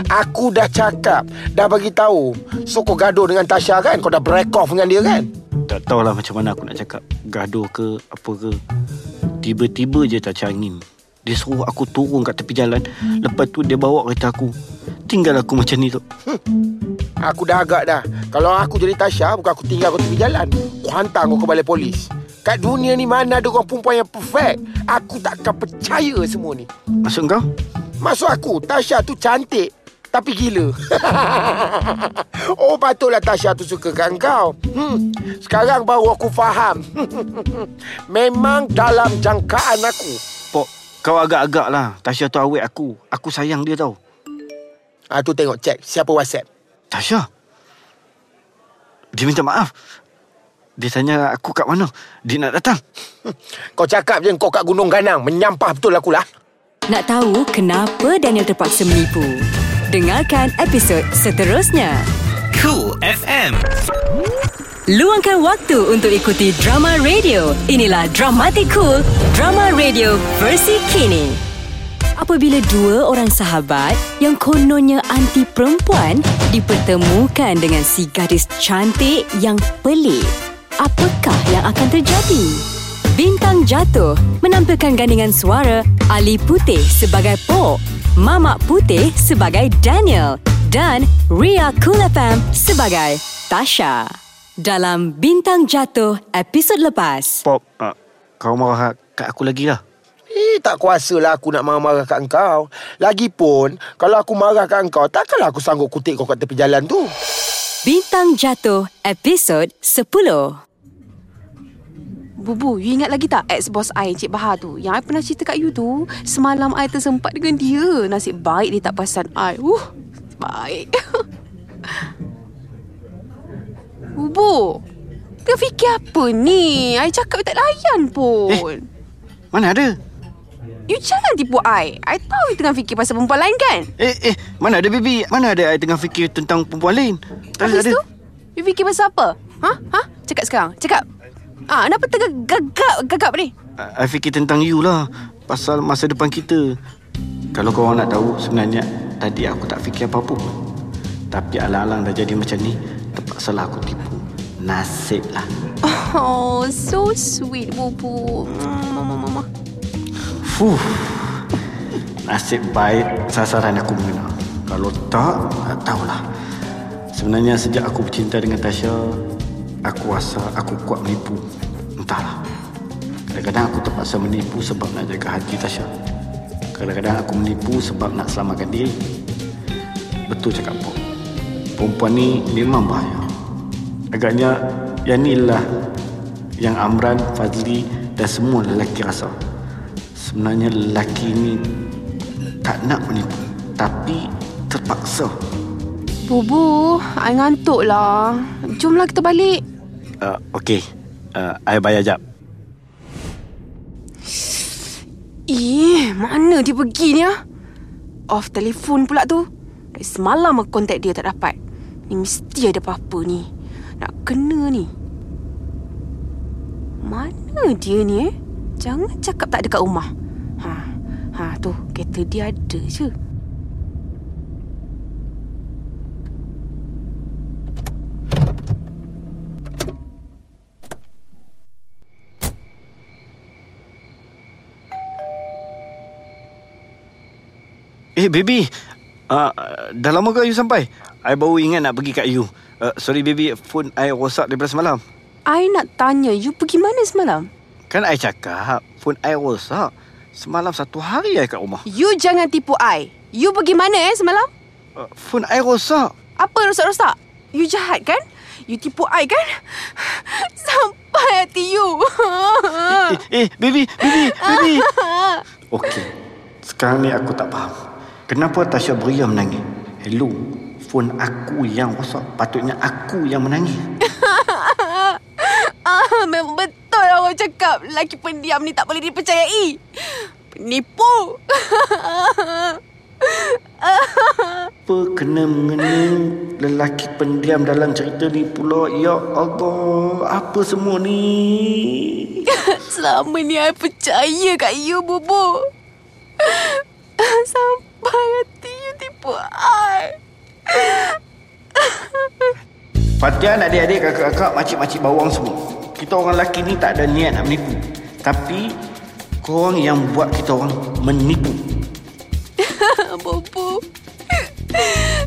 Aku dah cakap, dah bagitahu. So, kau gaduh dengan Tasha kan? Kau dah break off dengan dia kan? Tak tahulah macam mana aku nak cakap. Gaduh ke, apa ke. Tiba-tiba je Tasha angin. Dia suruh aku turun kat tepi jalan. Lepas tu dia bawa kereta aku. Tinggal aku macam ni tu. Hmm. Aku dah agak dah. Kalau aku jadi Tasha, bukan aku tinggal kat tepi jalan. Aku hantar kau ke balai polis. Kat dunia ni mana ada orang perempuan yang perfect. Aku takkan percaya semua ni. Maksud kau? Maksud aku, Tasha tu cantik. Tapi gila. Oh, patutlah Tasha tu suka kat kau. Hmm. Sekarang baru aku faham. Memang dalam jangkaan aku. Kau agak-agak lah. Tasha tu awet aku. Aku sayang dia tau. Ah, tu tengok cek. Siapa WhatsApp? Tasha. Dia minta maaf. Dia tanya aku kat mana. Dia nak datang. Kau cakap je kau kat Gunung Ganang. Menyampah betul aku lah. Nak tahu kenapa Daniel terpaksa menipu? Dengarkan episod seterusnya. Kool F M. Luangkan waktu untuk ikuti drama radio. Inilah Dramatikool, drama radio versi kini. Apabila dua orang sahabat yang kononnya anti perempuan dipertemukan dengan si gadis cantik yang pelik, apakah yang akan terjadi? Bintang Jatuh menampilkan gandingan suara Ali Puteh sebagai Pok, Mamak Puteh sebagai Daniel dan Ria Kool F M sebagai Tasha. Dalam Bintang Jatuh, episod lepas. Pok, uh, kau marah kat aku lagi lah. Eh, tak kuasalah aku nak marah-marah kat engkau. Lagipun, kalau aku marah kat engkau, takkanlah aku sanggup kutik kau kat tepi jalan tu. Bintang Jatuh, episod sepuluh. Bubu, you ingat lagi tak ex-boss I, Cik Bahar tu? Yang I pernah cerita kat you tu, semalam I tersempat dengan dia. Nasib baik dia tak perasan I. Uh, baik. kubur. Dia fikir apa ni? I cakap you tak layan pun. Eh, mana ada? You jangan tipu I. I tahu you tengah fikir pasal perempuan lain kan? Eh, eh, mana ada baby? Mana ada I tengah fikir tentang perempuan lain? Tak ada. Habis tu, you fikir pasal apa? Ha? Ha? Cakap sekarang. Cakap. Ah, kenapa tengah gagap-gagap ni? I fikir tentang you lah. Pasal masa depan kita. Kalau korang nak tahu, sebenarnya tadi aku tak fikir apa-apa pun. Tapi alang-alang dah jadi macam ni, terpaksalah aku tipu. Nasib lah. Oh, so sweet, Bubu. Mama, mama. Fuh. Nasib baik sasaran aku mengena. Kalau tak, tak tahulah. Sebenarnya sejak aku bercinta dengan Tasha, aku rasa aku kuat menipu. Entahlah. Kadang-kadang aku terpaksa menipu sebab nak jaga hati Tasha. Kadang-kadang aku menipu sebab nak selamatkan diri. Betul cakap Pok. Perempuan ni memang bahaya. Agaknya yang inilah yang Amran, Fazli dan semua lelaki rasa. Sebenarnya lelaki ni tak nak menipu, tapi terpaksa. Bubu, I ngantuk lah. Jomlah kita balik. uh, Okey, uh, I bayar jap. Eh, mana dia pergi ni ah? Off telefon pula tu. Dari semalam aku kontak dia tak dapat. Ni mesti ada apa-apa ni. Nak kena ni. Mana dia ni eh? Jangan cakap tak ada kat rumah. Ha, ha tu kereta dia ada je. Eh baby, uh, dah lama ke you sampai? I baru ingat nak pergi kat you. Uh, sorry baby, phone I rosak daripada semalam. I nak tanya, you pergi mana semalam? Kan I cakap, phone I rosak. Semalam satu hari I kat rumah. You jangan tipu I. You pergi mana eh semalam? Uh, phone I rosak. Apa rosak-rosak? You jahat kan? You tipu I kan? Sampai hati you. eh, eh, eh, baby, baby, baby. Okey, sekarang ni aku tak faham. Kenapa Tasha beria menangis? Hello. Phone aku yang rosak. Patutnya aku yang menangis. Ah, memang betul orang cakap. Lelaki pendiam ni tak boleh dipercayai. Penipu. Apa kena-mengena lelaki pendiam dalam cerita ni pula? Ya Allah, apa semua ni? Selama ni I percaya kat you, Bubu. Sampai hati you tipu I. Fatihan, adik-adik, kakak-kakak, makcik-makcik bawang semua, kita orang lelaki ni tak ada niat nak menipu. Tapi korang yang buat kita orang menipu. Bobo,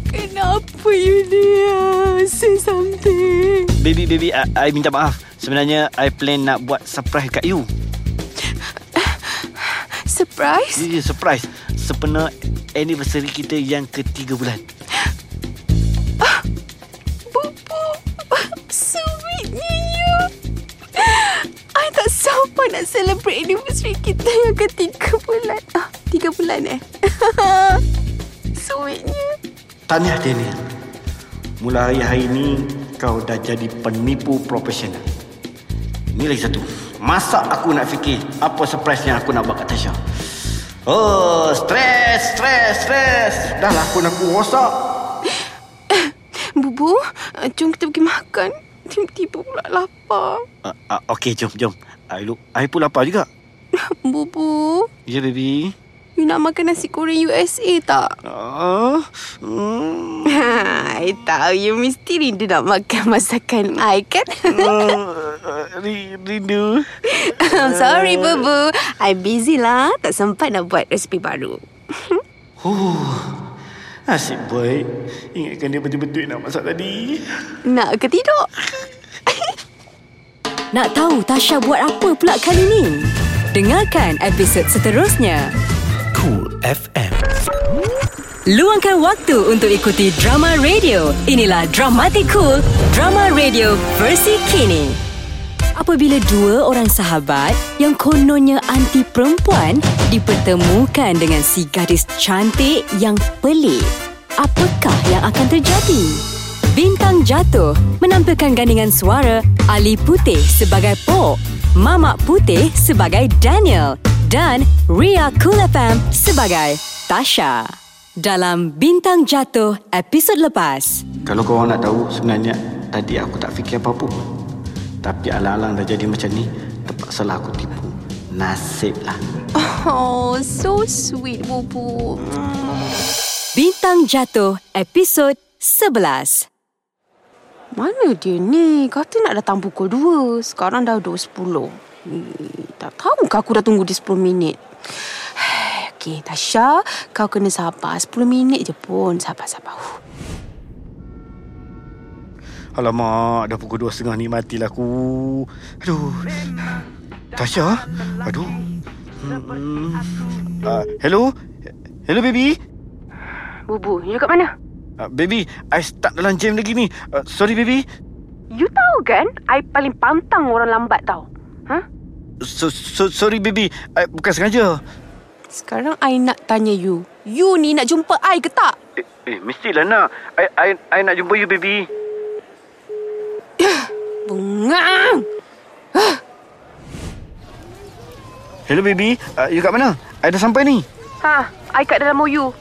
kenapa you ni? Say something. Baby, baby, I, I minta maaf. Sebenarnya I plan nak buat surprise kat you. Surprise? Ya, yeah, surprise. Sempena anniversary kita yang ketiga bulan. Sampai nak celebrate anniversary kita yang ke tiga bulan. Ah, tiga bulan eh. Sweetnya. Tahniah Daniel. Mula hari-hari ni kau dah jadi penipu profesional. Ni lagi satu. Masa aku nak fikir apa surprise yang aku nak buat kat Tasha. Oh, stres, stres, stres. Dah lah phone aku rosak. Bubu, jom kita pergi makan. Tiba-tiba pula lapar. Uh, uh, Okey, jom, jom. I, look, I pun lapar juga. Bubu. Ya, yeah, baby. You nak makan nasi goreng U S A tak? Uh, mm. Ha, I tahu you mesti rindu nak makan masakan I kan? uh, rindu. I'm sorry, Bubu. I busy lah. Tak sempat nak buat resipi baru. Huh. Nasib baik. Ingatkan dia betul-betul nak masak tadi. Nak ke tidak? Nak tahu Tasha buat apa pula kali ni? Dengarkan episod seterusnya. Cool F M. Luangkan waktu untuk ikuti drama radio. Inilah Dramatikool, drama radio versi kini. Apabila dua orang sahabat yang kononnya anti perempuan dipertemukan dengan si gadis cantik yang pelik, apakah yang akan terjadi? Bintang Jatuh menampilkan gandingan suara Ali Puteh sebagai Pok, Mamak Puteh sebagai Daniel dan Ria Kool F M sebagai Tasha dalam Bintang Jatuh episod lepas. Kalau korang nak tahu, sebenarnya tadi aku tak fikir apa-apa pun. Tapi alang-alang dah jadi macam ni, terpaksalah aku tipu. Nasiblah. Oh, so sweet, Bubu. Bintang Jatuh episod sebelas. Mana dia ni? Kata nak datang pukul dua. Sekarang dah dua sepuluh. Hmm, tak tahu ke aku dah tunggu dia sepuluh minit. Okey, Tasha, kau kena sabar. sepuluh minit je pun. Sabar-sabar. Alamak, dah pukul dua setengah ni, matilah aku. Aduh. Tasha? Aduh. Hmm. Uh, hello? Hello, baby? Bubu, you kat mana? Uh, baby, I stuck dalam jam lagi ni. Uh, sorry, baby. You tahu kan, I paling pantang orang lambat tau. Huh? So, so, sorry, baby. I bukan sengaja. Sekarang, I nak tanya you. You ni nak jumpa I ke tak? Eh, eh mestilah nak. I, I, I nak jumpa you, baby. Bengang! Hello, baby. Uh, you kat mana? I dah sampai ni. Ha, I kat dalam O U.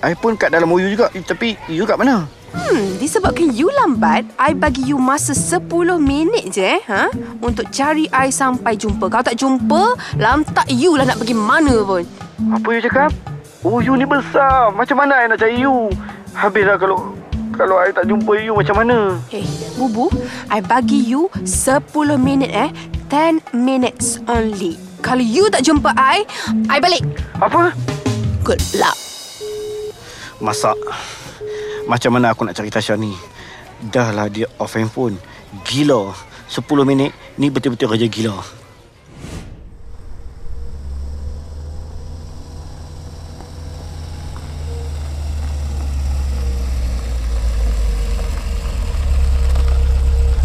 I pun kat dalam O U juga. Tapi you kat mana? Hmm, disebabkan you lambat, I bagi you masa sepuluh minit je ha? Untuk cari I sampai jumpa. Kalau tak jumpa, lantak you lah nak pergi mana pun. Apa you cakap? O U ni besar. Macam mana I nak cari you? Habislah kalau kalau I tak jumpa you macam mana? Hey, Bubu, I bagi you sepuluh minit eh. ten minutes only. Kalau you tak jumpa I, I balik. Apa? Good luck. Masak. Macam mana aku nak cari Tasha ni? Dah lah dia off handphone. Gila. sepuluh minit ni betul-betul kerja gila.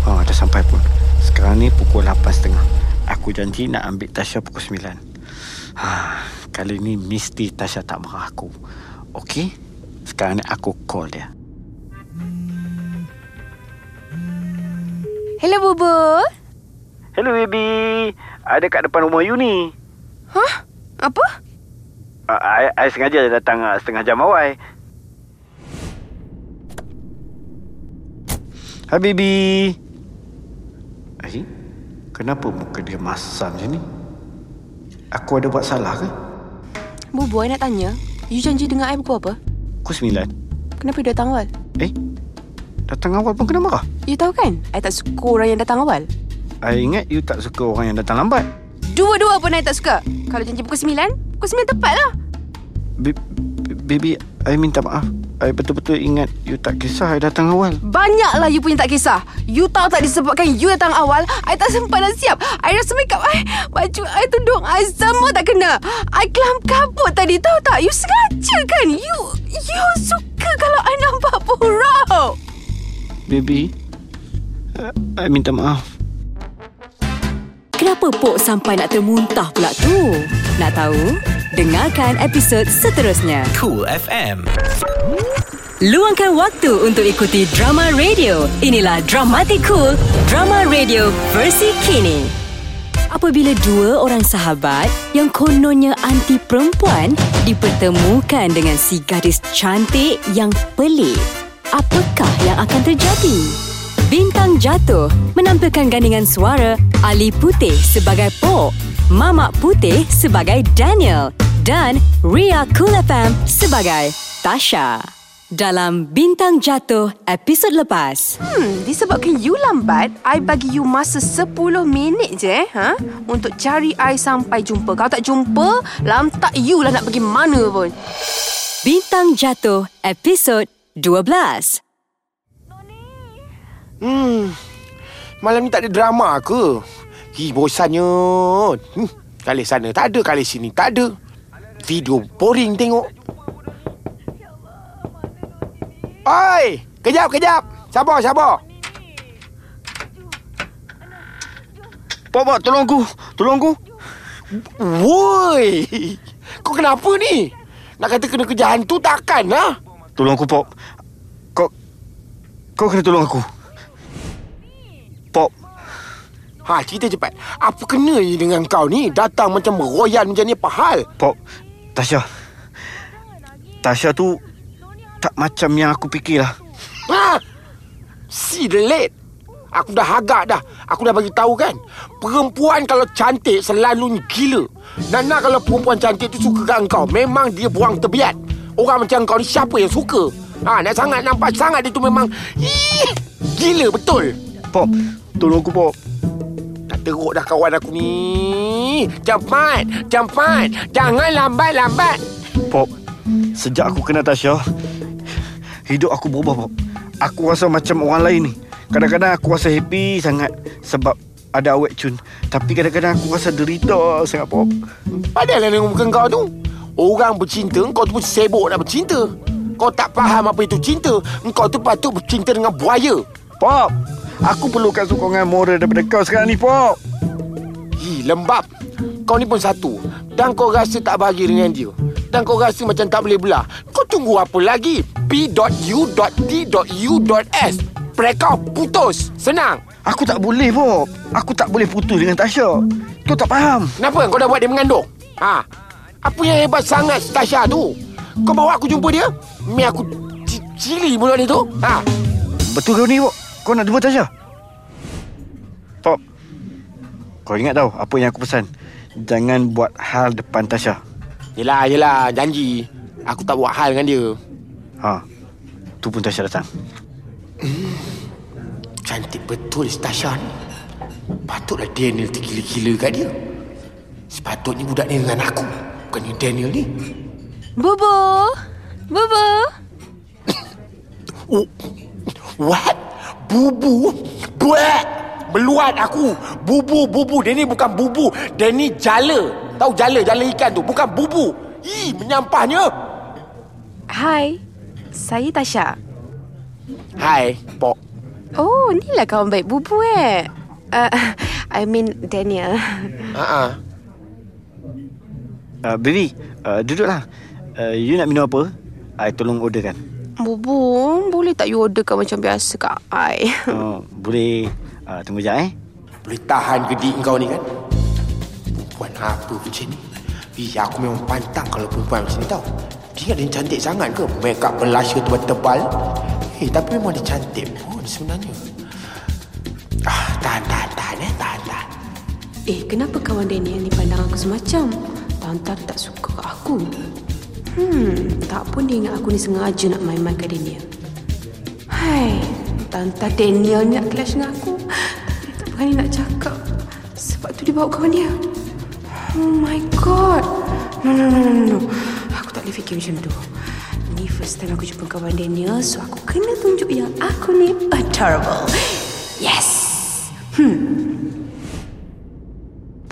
Oh, dah sampai pun. Sekarang ni pukul lapan tiga puluh. Aku janji nak ambil Tasha pukul sembilan. Ha, kali ni mesti Tasha tak marah aku. Okey? Sekarang ni aku call dia. Hello, Bubu. Hello, baby. Ada kat depan rumah you ni. Hah? Apa? Uh, I, I sengaja datang uh, setengah jam awal. Hi, baby. Hai? Kenapa muka dia masam macam ni? Aku ada buat salah ke? Bubu, I nak tanya. You janji dengan I pukul apa? Pukul sembilan. Kenapa you datang awal? Eh? Datang awal pun kena marah? You tahu kan, I tak suka orang yang datang awal. I ingat you tak suka orang yang datang lambat. Dua-dua pun I tak suka. Kalau janji pukul sembilan, pukul sembilan tepat lah. Baby, I minta maaf. I betul-betul ingat you tak kisah I datang awal. Banyaklah you punya tak kisah. You tahu tak, disebabkan you datang awal, I tak sempat nak siap. I rasa makeup I, baju I, tudung I semua tak kena. I kelam kabut tadi, tahu tak? You sengaja kan? You you suka kalau I nampak buruk. Baby, I minta maaf. Kenapa Pok sampai nak termuntah pula tu? Nak tahu? Dengarkan episod seterusnya. Kool F M. Luangkan waktu untuk ikuti drama radio. Inilah Dramatikool, drama radio versi kini. Apabila dua orang sahabat yang kononnya anti perempuan dipertemukan dengan si gadis cantik yang pelik, apakah yang akan terjadi? Bintang Jatuh menampilkan gandingan suara Ali Puteh sebagai Pok, Mamak Puteh sebagai Daniel dan Ria Kool F M sebagai Tasha dalam Bintang Jatuh episod lepas. Hmm, disebabkan you lambat, I bagi you masa sepuluh minit je ha? Untuk cari I sampai jumpa. Kalau tak jumpa, lantak you lah nak pergi mana pun. Bintang Jatuh episod dua belas. Hmm, malam ni tak ada drama ke? Hi, bosannya. Hmm, kali sana tak ada, kali sini tak ada. Video boring tengok. Oi, kejap, kejap. Sabar, sabar. Papa, tolong aku. Tolong aku. Woi. Kau kenapa ni? Nak kata kena kerja hantu takkan, ha? Tolong aku, Pop. Kau Kau kena tolong aku. Pop. Ha, cerita cepat. Apa kena je dengan kau ni? Datang macam royan macam ni, apa hal? Pop, Tasha. Tasha tu tak macam yang aku fikirlah. Ha! Si delet. Aku dah agak dah. Aku dah bagi tahu kan. Perempuan kalau cantik selalunya gila. Nana kalau perempuan cantik tu suka kat kau, memang dia buang tebiat. Orang macam kau ni siapa yang suka? Ha, nak sangat nampak sangat dia tu memang ii, gila betul. Pop, tolong aku, Pop. Teruk dah kawan aku ni. Cepat, cepat. Jangan lambat-lambat. Pop, sejak aku kenal Tasha, hidup aku berubah, Pop. Aku rasa macam orang lain ni. Kadang-kadang aku rasa happy sangat sebab ada awet cun. Tapi kadang-kadang aku rasa derita sangat, Pop. Padahal dengan muka kau tu. Orang bercinta, kau tu pun sibuk nak bercinta. Kau tak faham apa itu cinta. Kau tu patut bercinta dengan buaya. Pop, aku perlukan sokongan moral daripada kau sekarang ni, Pok. Hi, lembab. Kau ni pun satu. Dan kau rasa tak bahagia dengan dia. Dan kau rasa macam tak boleh belah. Kau tunggu apa lagi? P dot U dot T dot U dot S. Mereka putus. Senang. Aku tak boleh, Pok. Aku tak boleh putus dengan Tasha. Kau tak faham. Kenapa kau dah buat dia mengandung? Ha? Apa yang hebat sangat Tasha tu? Kau bawa aku jumpa dia? Mie aku cili mulut dia tu. Ha? Betul kau ni, Pok? Kau nak jumpa Tasha? Pop, kau ingat tahu apa yang aku pesan? Jangan buat hal depan Tasha. Yelah, yelah. Janji. Aku tak buat hal dengan dia. Ha. Tu pun Tasha datang. Hmm. Cantik betul si Tasha ni. Patutlah Daniel tergila-gila kat dia. Sepatutnya budak ni dengan aku. Bukannya Daniel ni. Bubu. Bubu. Oh. What? Bubu, buat beluat aku. Bubu, bubu. Dia ni bukan bubu. Dia ni jala. Tahu jala, jala ikan tu. Bukan bubu. Ih, menyampahnya. Hai, saya Tasha. Hai, Pok. Oh, inilah kawan baik bubu eh. Uh, I mean Daniel. Uh-uh. Uh, baby, uh, duduklah. Uh, you nak minum apa? I tolong orderkan. Bubu, boleh tak you orderkan macam biasa kat I? Oh, boleh. Uh, tunggu sekejap eh. Boleh tahan gedik kau ni kan? Perempuan apa macam ni? Ih, aku memang pantang kalau perempuan macam ni tau. Dia ingat dia cantik sangat ke? Makeup blusher tebal-tebal. Eh, tapi memang dia cantik pun sebenarnya. Ah, tahan, tahan, tahan eh. Tahan, tahan. Eh, kenapa kawan Daniel ni pandang aku semacam? Tantan tak suka aku. Hmm, tak pun dia ingat aku ni sengaja nak main-mainkan Daniel. Hai, tante Daniel ni nak clash dengan aku. Tapi tak berani nak cakap. Sebab tu dia bawa kawan dia. Oh my god. No, no, no, no, no. Aku tak boleh fikir macam tu. Ni first time aku jumpa kawan Daniel. So aku kena tunjuk yang aku ni adorable. Yes. Hmm.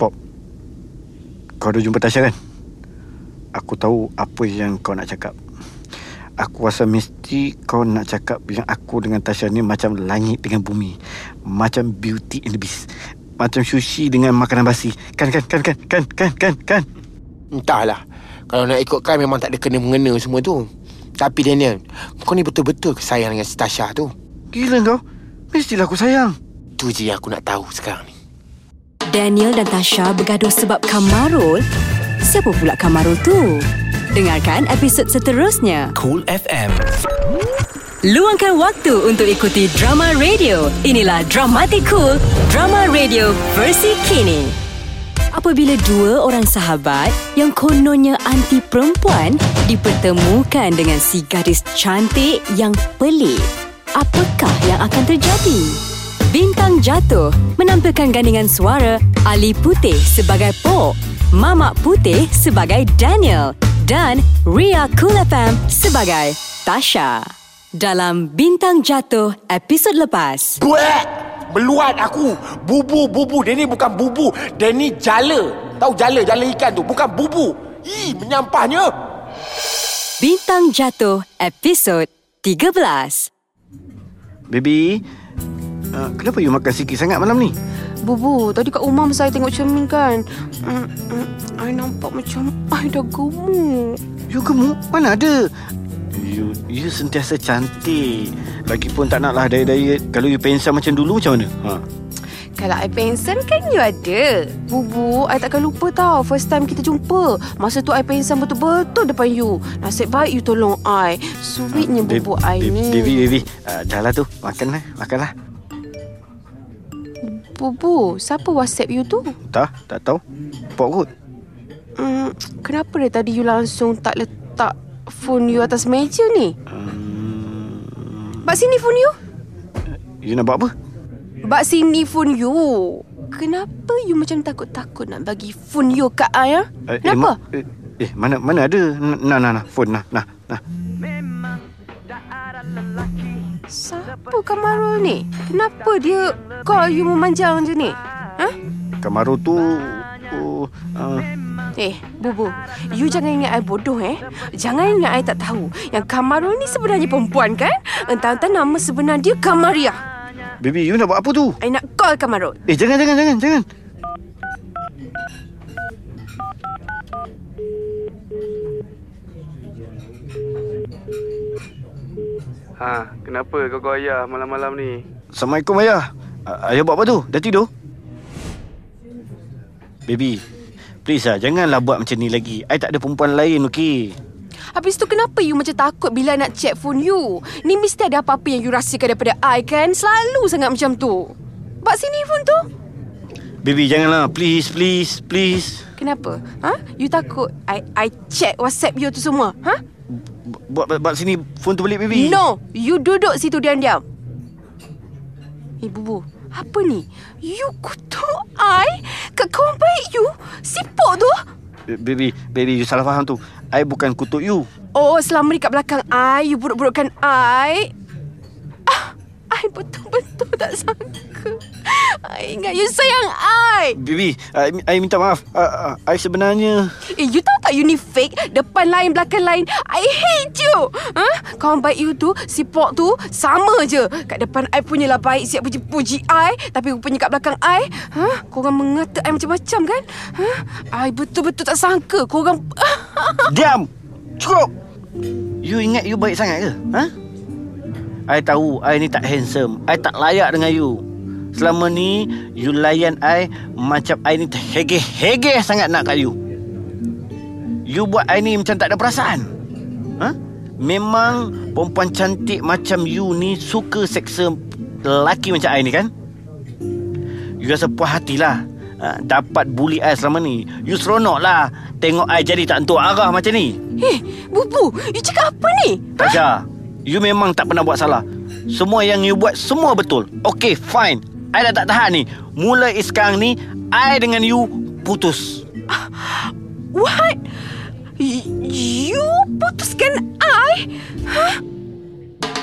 Pop, kau dah jumpa Tasha kan? Aku tahu apa yang kau nak cakap. Aku rasa mesti kau nak cakap yang aku dengan Tasha ni macam langit dengan bumi. Macam Beauty and the Beast. Macam sushi dengan makanan basi. Kan, kan, kan, kan, kan, kan, kan, kan. Entahlah. Kalau nak ikutkan memang tak ada kena-mengena semua tu. Tapi Daniel, kau ni betul-betul sayang dengan Tasha tu. Gila kau. Mestilah aku sayang. Tu je yang aku nak tahu sekarang ni. Daniel dan Tasha bergaduh sebab Kamarul. Siapa pula Kamarul tu? Dengarkan episod seterusnya. Kool F M. Luangkan waktu untuk ikuti drama radio. Inilah Dramatikool, drama radio versi kini. Apabila dua orang sahabat yang kononnya anti perempuan dipertemukan dengan si gadis cantik yang pelik, apakah yang akan terjadi? Bintang Jatuh menampilkan gandingan suara Ali Puteh sebagai Pok, Mamak Puteh sebagai Daniel dan Ria Kool F M sebagai Tasha. Dalam Bintang Jatuh episod lepas. Buat! Beluat aku! Bubu, bubu. Dia ni bukan bubu. Dia ni jala. Tahu jala, jala ikan tu. Bukan bubu. Ih, menyampahnya. Bintang Jatuh episod tiga belas. Baby, Uh, kenapa you makan sikit sangat malam ni? Bubu, tadi kat rumah saya tengok cermin kan. Mm, mm, I nampak macam I dah gemuk. You gemuk? Mana ada? you, you sentiasa cantik. Lagipun tak naklah daya-daya. Kalau you pensam macam dulu macam mana? Ha. Kalau I pensam kan you ada. Bubu, I takkan lupa tau. First time kita jumpa, masa tu I pensam betul-betul depan you. Nasib baik you tolong I. Sweetnya uh, bubu I ni. Baby, baby, uh, dah lah tu. Makanlah, makanlah. Bubu, siapa WhatsApp you tu? Tak, tak tahu. Pok kot. Hmm, kenapa dia tadi you langsung tak letak phone you atas meja ni? Hmm. Bak sini phone you. You nak buat apa? Bak sini phone you. Kenapa you macam takut-takut nak bagi phone you kat I? Ha? Eh, kenapa? Eh, ma- eh, eh mana mana ada. Nah nah nah phone nah nah nah. Siapa Kamarul ni? Kenapa dia call you memanjang je ni? Ha? Kamarul tu oh, uh. Eh, Bubu, you jangan ingat I bodoh eh. Jangan ingat I tak tahu. Yang Kamarul ni sebenarnya perempuan kan? Entah-entah nama sebenar dia Kamariah. Baby, you nak buat apa tu? I nak call Kamarul. Eh, jangan, jangan, jangan, jangan. Ha, kenapa kau call ayah malam-malam ni? Assalamualaikum, ayah. Ayah buat apa tu? Dah tidur? Baby, please lah, janganlah buat macam ni lagi. I tak ada perempuan lain, okey? Habis tu kenapa you macam takut bila nak check phone you? Ni mesti ada apa-apa yang you rahsiakan daripada I kan? Selalu sangat macam tu. Bak sini phone tu. Baby, janganlah. Please, please, please. Kenapa? Ha? You takut I I check WhatsApp you tu semua? Ha? Buat bak sini phone tu balik, baby. No, you duduk situ diam-diam. Eh, Bubu, apa ni? You kutuk I kat kawan baik you? Sipok tu? Baby, baby, you salah faham tu. I bukan kutuk you. Oh, selama ni kat belakang I, you buruk-burukkan I. Ah, I betul-betul tak sangka. I ingat you sayang I. Baby, I, I minta maaf. I, I sebenarnya... Eh, you tahu tak you ni fake? Depan lain, belakang lain. I hate you. Huh? Kawan baik you tu, si Pok tu, sama je. Kat depan I punyalah baik, siap puji-puji I. Tapi rupanya kat belakang I, huh? Korang mengata I macam-macam kan? Huh? I betul-betul tak sangka. Korang... Diam! Cukup! You ingat you baik sangat ke? Huh? I tahu I ni tak handsome. I tak layak dengan you. Selama ni you layan I macam I ni terhegeh-hegeh sangat nak kat you. You buat I ni macam tak ada perasaan. Ha? Memang perempuan cantik macam you ni suka seksa lelaki macam I ni kan? You rasa puas hatilah ha? Dapat bully I selama ni. You seronok lah tengok I jadi tak entuk arah macam ni. Eh, hey, Bubu, you cakap apa ni? Tasha, ha? You memang tak pernah buat salah. Semua yang you buat semua betul. Okay, fine, I dah tak tahan ni. Mula sekarang ni I dengan you putus. What? You putuskan I? Huh?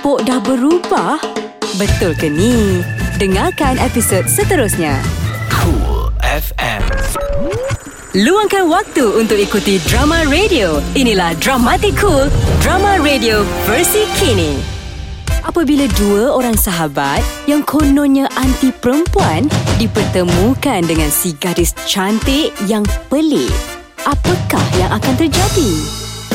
Pok dah berubah? Betul ke ni? Dengarkan episod seterusnya. Cool F M. Luangkan waktu untuk ikuti drama radio. Inilah Dramatikool, drama radio versi kini. Apabila dua orang sahabat yang kononnya anti perempuan dipertemukan dengan si gadis cantik yang pelik, apakah yang akan terjadi?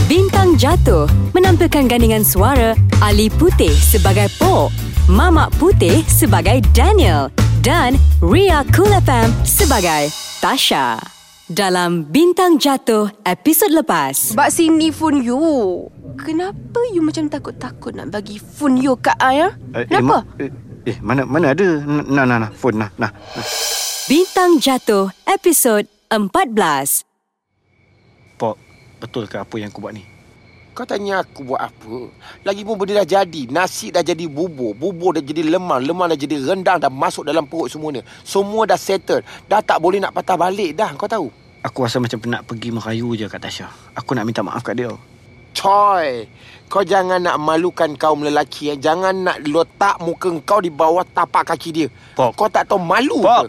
Bintang Jatuh menampilkan gandingan suara Ali Puteh sebagai Pok, Mamak Puteh sebagai Daniel dan Ria Kool F M sebagai Tasha. Dalam Bintang Jatuh episod lepas. Bak sini phone you. Kenapa you macam takut-takut nak bagi phone you kat I? Ha? Eh, Kenapa? Eh, ma- eh, eh mana mana ada. Nah nah nah phone nah nah. Bintang Jatuh episod empat belas. Pok, betul ke apa yang aku buat ni? Kau tanya aku buat apa? Lagipun benda dah jadi, nasi dah jadi bubur, bubur dah jadi lemang, lemang dah jadi rendang, dah masuk dalam perut semua ni. Semua dah settle. Dah tak boleh nak patah balik dah, kau tahu. Aku rasa macam nak pergi merayu je kat Tasha. Aku nak minta maaf kat dia. Coy, kau jangan nak malukan kaum lelaki eh. Jangan nak letak muka kau di bawah tapak kaki dia. Pop, kau tak tahu malu Pop ke?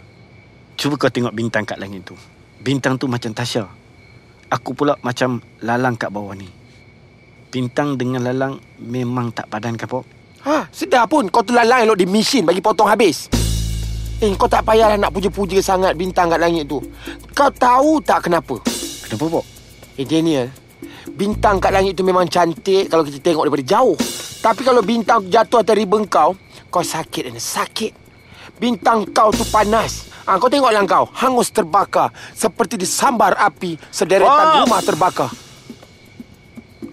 Cuba kau tengok bintang kat langit tu. Bintang tu macam Tasha. Aku pula macam lalang kat bawah ni. Bintang dengan lalang memang tak padan ke, Pop? Ha, sedar pun kau tu lalang elok di mesin bagi potong habis. Eh, kau tak payahlah nak puja-puja sangat bintang kat langit tu. Kau tahu tak kenapa? Kenapa, Pop? Eh, Daniel, bintang kat langit tu memang cantik kalau kita tengok daripada jauh. Tapi kalau bintang jatuh atas riba kau, kau sakit dan sakit. Bintang kau tu panas. Ha, kau tengoklah kau, hangus terbakar seperti disambar api, sederetan Pop. rumah terbakar.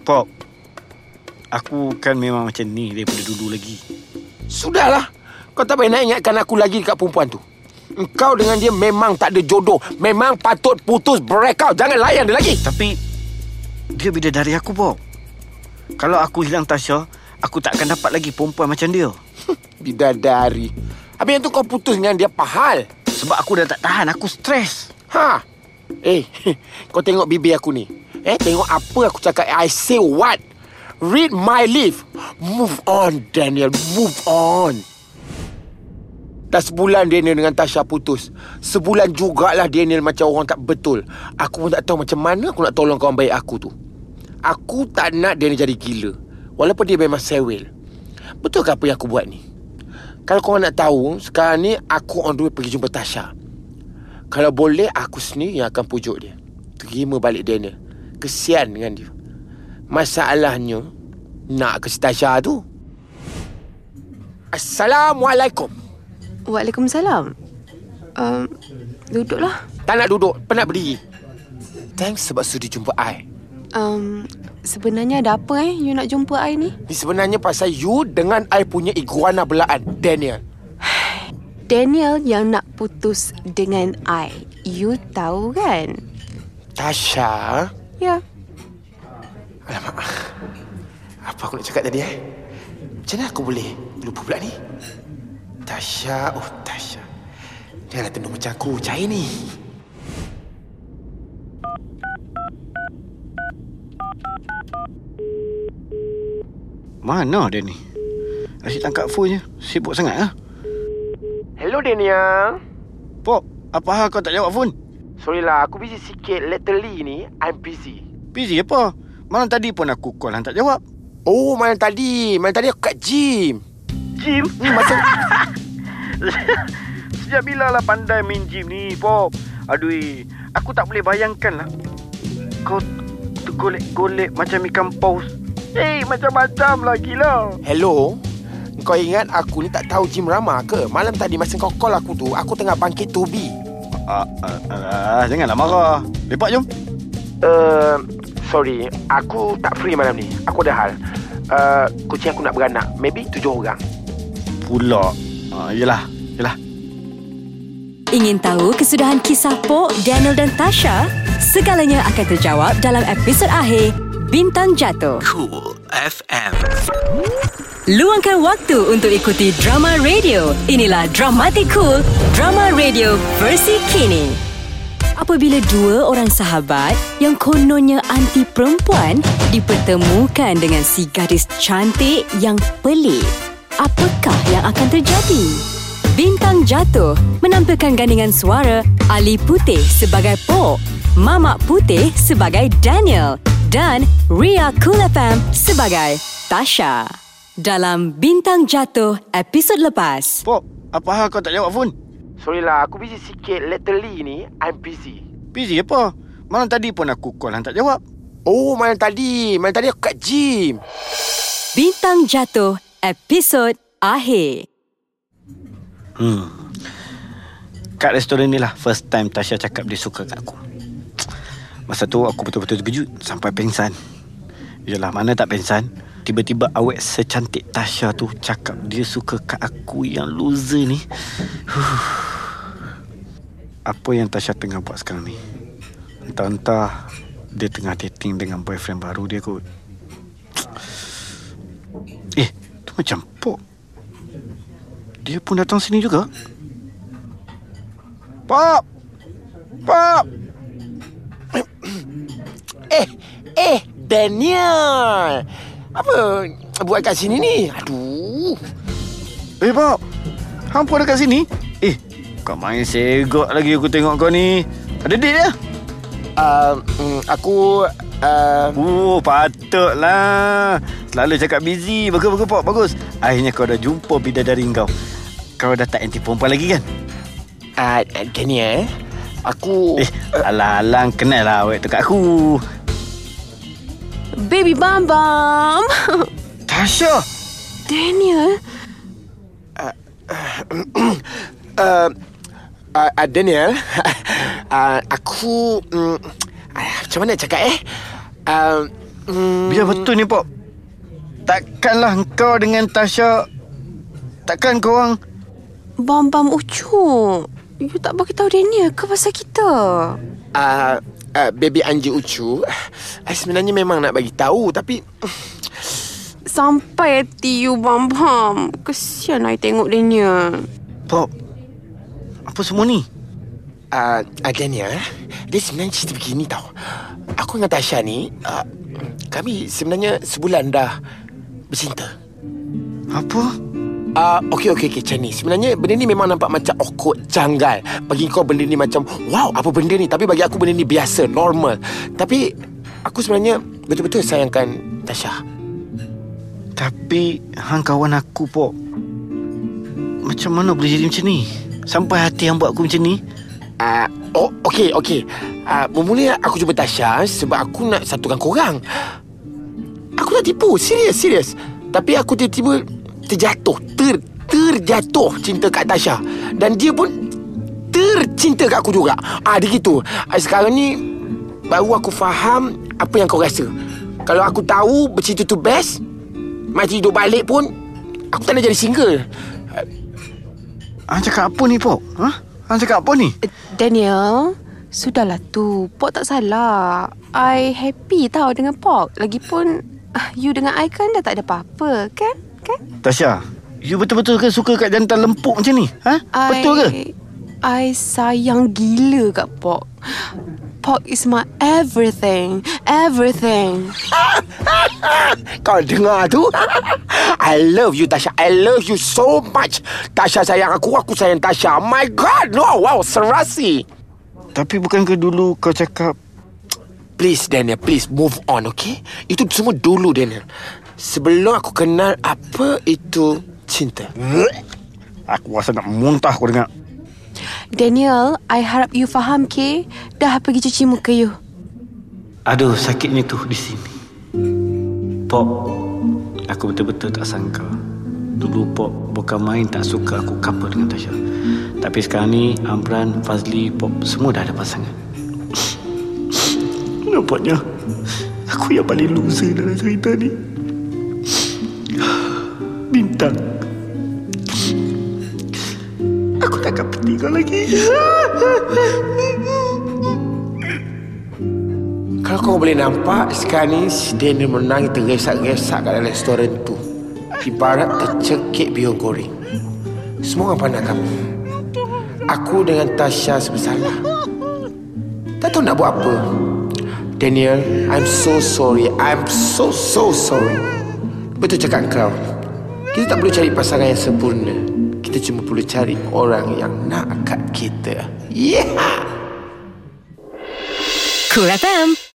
Pop, aku kan memang macam ni daripada dulu lagi. Sudahlah. Kau tak payah nak ingatkan aku lagi dekat perempuan tu. Engkau dengan dia memang tak ada jodoh. Memang patut putus, break out. Jangan layan dia lagi. Tapi dia beda dari aku, Pok. Kalau aku hilang Tasha, aku tak akan dapat lagi perempuan macam dia. Bidadari. Habis yang tu kau putus dengan dia pahal. Sebab aku dah tak tahan, aku stres. Ha. Eh, kau tengok bibir aku ni. Eh, tengok apa aku cakap. I say what? Read my lips. Move on, Daniel. Move on. Dah sebulan Daniel dengan Tasha putus. Sebulan jugalah Daniel macam orang tak betul. Aku pun tak tahu macam mana aku nak tolong kawan baik aku tu. Aku tak nak Daniel jadi gila, walaupun dia memang sewel. Betul ke apa yang aku buat ni? Kalau korang nak tahu, sekarang ni aku on the way pergi jumpa Tasha. Kalau boleh, aku sendiri yang akan pujuk dia terima balik Daniel. Kesian dengan dia. Masalahnya nak ke si Tasha tu. Assalamualaikum. Waalaikumsalam. um, Duduklah. Tak nak duduk, penat berdiri. Thanks sebab sudi jumpa I. um, Sebenarnya ada apa eh you nak jumpa I ni? Ni sebenarnya pasal you dengan I punya iguana belaan, Daniel. Daniel yang nak putus dengan I. You tahu kan, Tasha? Ya. Alamak, apa aku nak cakap tadi eh? Macam mana aku boleh lupa pula ni? Tasha, oh Tasha. Dia dah tenung macam aku cair ni. Mana dia ni? Asyik tangkap phone je. Sibuk sangat lah. Hello Daniel. Pok, apa hal kau tak jawab phone? Sorry lah, aku busy sikit. Lately ni, I'm busy. Busy apa? Malam tadi pun aku call, hang tak jawab. Oh, malam tadi. Malam tadi aku kat gym. Gym? Ni macam sejak bila lah pandai main gym ni, Pop? Aduh, aku tak boleh bayangkan lah kau tergolek-golek macam ikan paus. Eh, hey, macam-macam lah, gila. Hello? Kau ingat aku ni tak tahu gym ramah ke? Malam tadi masa kau call aku tu, aku tengah bangkit tubi. uh, uh, uh, Janganlah marah. Lepak jom. uh, Sorry, aku tak free malam ni. Aku ada hal. Uh, kucing aku nak beranak. Maybe tujuh orang pula. uh, Yelah Yelah Ingin tahu kesudahan kisah Pok, Daniel dan Tasha? Segalanya akan terjawab dalam episod akhir Bintang Jatuh Cool F M. Luangkan waktu untuk ikuti drama radio. Inilah Dramatikool, drama radio versi kini. Apabila dua orang sahabat yang kononnya anti perempuan dipertemukan dengan si gadis cantik yang pelik, apakah yang akan terjadi? Bintang Jatuh menampilkan gandingan suara Ali Puteh sebagai Pok, Mamak Puteh sebagai Daniel dan Ria Kool F M sebagai Tasha dalam Bintang Jatuh episod lepas. Pok, apa hal kau tak jawab phone? Sorry lah, aku busy sikit. Lately ni, I'm busy. Busy apa? Malam tadi pun aku call, hang tak jawab. Oh, malam tadi. Malam tadi aku kat gym. Bintang Jatuh, episod akhir. Hmm. Kat restoran ni lah, first time Tasha cakap dia suka kat aku. Masa tu, aku betul-betul terkejut sampai pingsan. Yalah, mana tak pingsan. Tiba-tiba awet secantik Tasha tu cakap dia suka kat aku yang loser ni. Huh. Apa yang Tasha tengah buat sekarang ni? Entah-entah dia tengah dating dengan boyfriend baru dia kot. Eh, tu macam Pok. Dia pun datang sini juga. Pop! Pop! Eh, eh, Daniel! Apa buat kat sini ni? Aduh. Eh, Pok, hang pun ada kat sini? Eh, kau main segak lagi aku tengok kau ni. Ada date dia? Uh, aku... Uh... Oh, patutlah. Selalu cakap busy. Bagus, bagus, Pok. Bagus. Akhirnya kau dah jumpa bidadari kau. Kau dah tak anti perempuan lagi kan? Uh, Daniel, aku... Eh, alang-alang kenal lah awak tu kat aku. Baby Bam Bam. Tasha. Daniel. Uh, uh, uh, uh, Daniel. Uh, aku... Um, macam mana cakap eh? Uh, um, Biar betul ni, Pok. Takkanlah kau dengan Tasha... Takkan korang... Bam Bam Ucu. You tak bagi tahu Daniel ke pasal kita? Uh, uh, Baby Anji Ucu, I sebenarnya memang nak bagi tahu tapi... Sampai hati you, Bam Bam. Kesian I tengok Daniel. Pop, apa semua ni? Uh, uh, Daniel, dia sebenarnya cerita begini tau. Aku dengan Tasha ni, uh, kami sebenarnya sebulan dah bercinta. Apa? Uh, okey, okey, okey, macam ni. Sebenarnya benda ni memang nampak macam okot, janggal. Bagi kau benda ni macam, wow, apa benda ni? Tapi bagi aku benda ni biasa, normal. Tapi aku sebenarnya betul-betul sayangkan Tasha. Tapi hang kawan aku, Pok. Macam mana boleh jadi macam ni? Sampai hati hang buat aku macam ni? Uh, oh, okey, okey. uh, Bermula aku jumpa Tasha sebab aku nak satukan korang. Aku tak tipu, serius, serius. Tapi aku tiba-tiba terjatuh, ter, terjatuh cinta kat Tasha. Dan dia pun tercinta kat aku juga. Ah, dia gitu. Sekarang ni baru aku faham apa yang kau rasa. Kalau aku tahu bercinta tu best, mati hidup balik pun aku tak nak jadi single. Hang cakap apa ni, Pok? Ha? Hang cakap apa ni? Daniel, sudahlah tu. Pok tak salah. I happy tau dengan Pok. Lagipun you dengan I kan dah tak ada apa-apa, kan? Okay. Tasha, you betul-betul ke suka kat jantan lempuk macam ni? Ha? I, betul ke? I sayang gila kat Pok. Pok is my everything. Everything. Kau dengar tu? I love you, Tasha. I love you so much. Tasha sayang aku, aku sayang Tasha. My God, no. Wow, serasi. Tapi bukan ke dulu kau cakap... Please, Daniel. Please, move on, okay? Itu semua dulu, Daniel. Sebelum aku kenal apa itu cinta. Aku rasa nak muntah aku dengar. Daniel, I harap you faham ke? Dah pergi cuci muka you. Aduh, sakitnya tu di sini. Pok, aku betul-betul tak sangka. Dulu Pok bukan main tak suka aku couple dengan Tasha. Tapi sekarang ni Amran, Fazli, Pok semua dah ada pasangan. Nampaknya aku yang paling loser dalam cerita ni. Bintang, aku takkan peti kau lagi. Kalau kau boleh nampak, sekarang ni si Daniel menangis tergesak-gesak kat dalam restoran tu. Ibarat tercekik bihun goreng. Semua orang pandang kamu. Aku dengan Tasha bersalah. Tak tahu nak buat apa. Daniel, I'm so sorry. I'm so so sorry. Betul cakap kau. Kita tak perlu cari pasangan yang sempurna. Kita cuma perlu cari orang yang nak akad kita. Yeah! Kool F M.